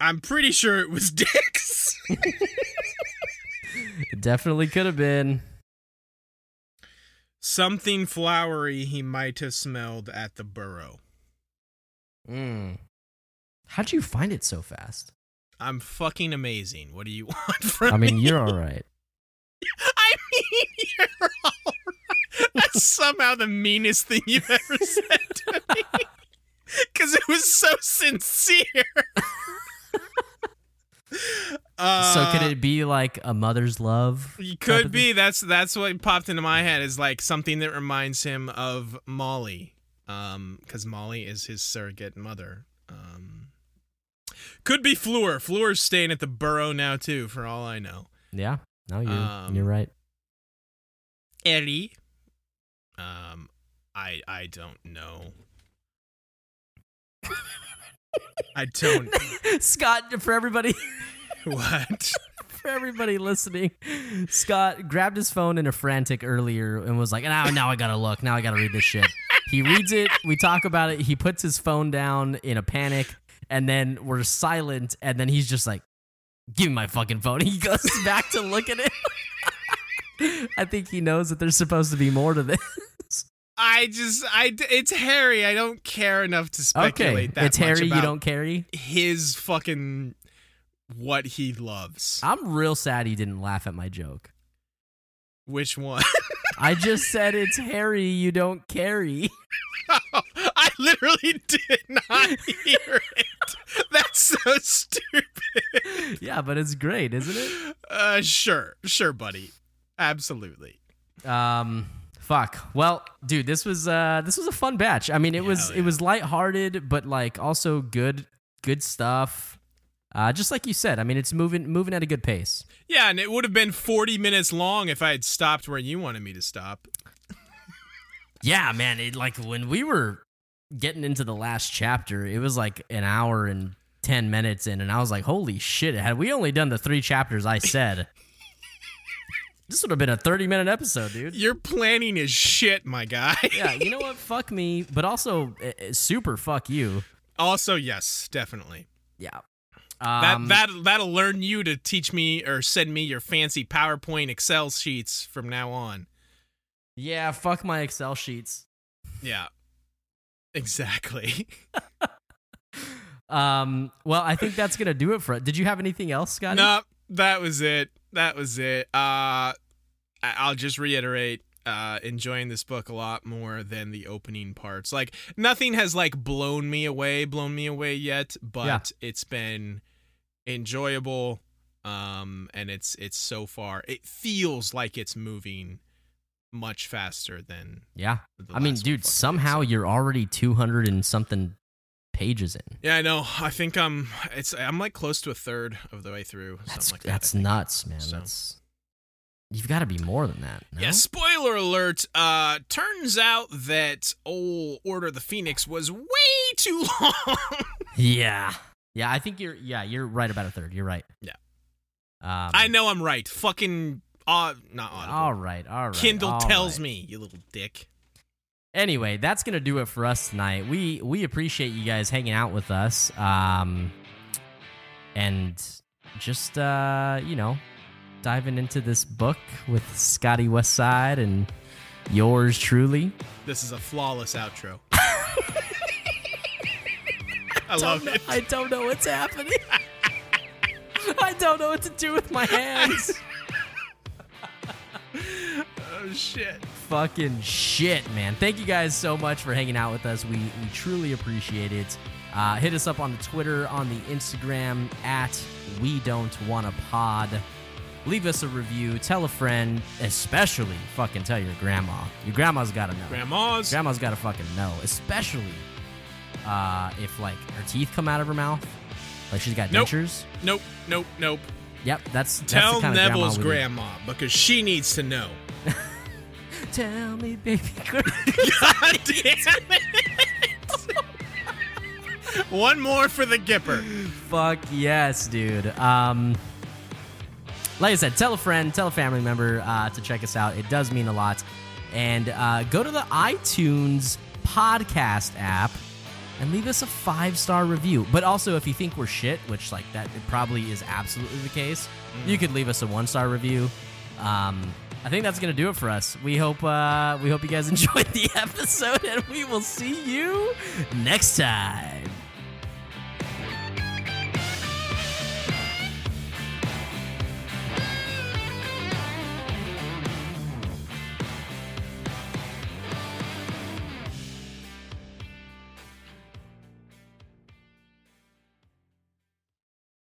I'm pretty sure it was dicks. It definitely could have been. Something flowery he might have smelled at the burrow. Mm. How'd you find it so fast? I'm fucking amazing. What do you want from me? I mean, you're all right. I mean, you're all right. That's somehow the meanest thing you've ever said to me. Because it was so sincere. So could it be like a mother's love? Could be. That's what popped into my head, is like something that reminds him of Molly. Because Molly is his surrogate mother. Could be Fleur. Fleur's staying at the burrow now, too, for all I know. Yeah. No, you're right. Ellie. I don't know. I don't. Scott, for everybody. What? For everybody listening, Scott grabbed his phone in a frantic earlier and was like, now I gotta look. Now I gotta read this shit. He reads it. We talk about it. He puts his phone down in a panic. And then we're silent, and then he's just like, give me my fucking phone. He goes back to look at it. I think he knows that there's supposed to be more to this. It's Harry. I don't care enough to speculate that much. It's Harry, you don't care? His fucking, what he loves. I'm real sad you didn't laugh at my joke. Which one? I just said it's Harry, you don't carry. Oh, I literally did not hear it. That's so stupid. Yeah, but it's great, isn't it? Sure, buddy. Absolutely. Fuck. Well, dude, this was a fun batch. I mean, it was lighthearted, but like also good stuff. Just like you said, I mean, it's moving at a good pace. Yeah, and it would have been 40 minutes long if I had stopped where you wanted me to stop. Yeah, man, when we were getting into the last chapter, it was like an hour and 10 minutes in, and I was like, holy shit, had we only done the 3 chapters I said, this would have been a 30-minute episode, dude. Your planning is shit, my guy. Yeah, you know what? Fuck me, but also super fuck you. Also, yes, definitely. Yeah. That'll learn you to teach me or send me your fancy PowerPoint Excel sheets from now on. Yeah, fuck my Excel sheets. Yeah, exactly. Well, I think that's going to do it for it. Did you have anything else, Scotty? No, that was it. I'll just reiterate, enjoying this book a lot more than the opening parts. Like, nothing has like blown me away yet, but It's been enjoyable. And it's so far, it feels like it's moving much faster than I mean, dude, somehow you're already 200 and something pages in. Yeah, I know. I think I'm like close to a third of the way through. That's nuts, man. So. You've got to be more than that. No? Yeah, spoiler alert. Turns out that old Order of the Phoenix was way too long. Yeah, I think you're right about a third. You're right. Yeah. I know I'm right. Fucking not audible. All right. Kindle tells me, you little dick. Anyway, that's going to do it for us tonight. We appreciate you guys hanging out with us. And just, diving into this book with Scotty Westside and yours truly. This is a flawless outro. I love it. I don't know what's happening. I don't know what to do with my hands. Oh, shit. Fucking shit, man. Thank you guys so much for hanging out with us. We truly appreciate it. Hit us up on the Twitter, on the Instagram, at We Don't Wanna Pod. Leave us a review. Tell a friend. Especially fucking tell your grandma. Your grandma's got to know. Grandma's got to fucking know. Especially if, like, her teeth come out of her mouth. Like, she's got dentures. Nope. Yep, that's the kind of grandma. Tell Neville's grandma, because she needs to know. Tell me, baby girl. God damn it. One more for the Gipper. Fuck yes, dude. Like I said, tell a friend, tell a family member to check us out. It does mean a lot. And go to the iTunes podcast app and leave us a 5-star review. But also, if you think we're shit, which like that it probably is absolutely the case, you could leave us a 1-star review. I think that's gonna do it for us. We hope you guys enjoyed the episode, and we will see you next time.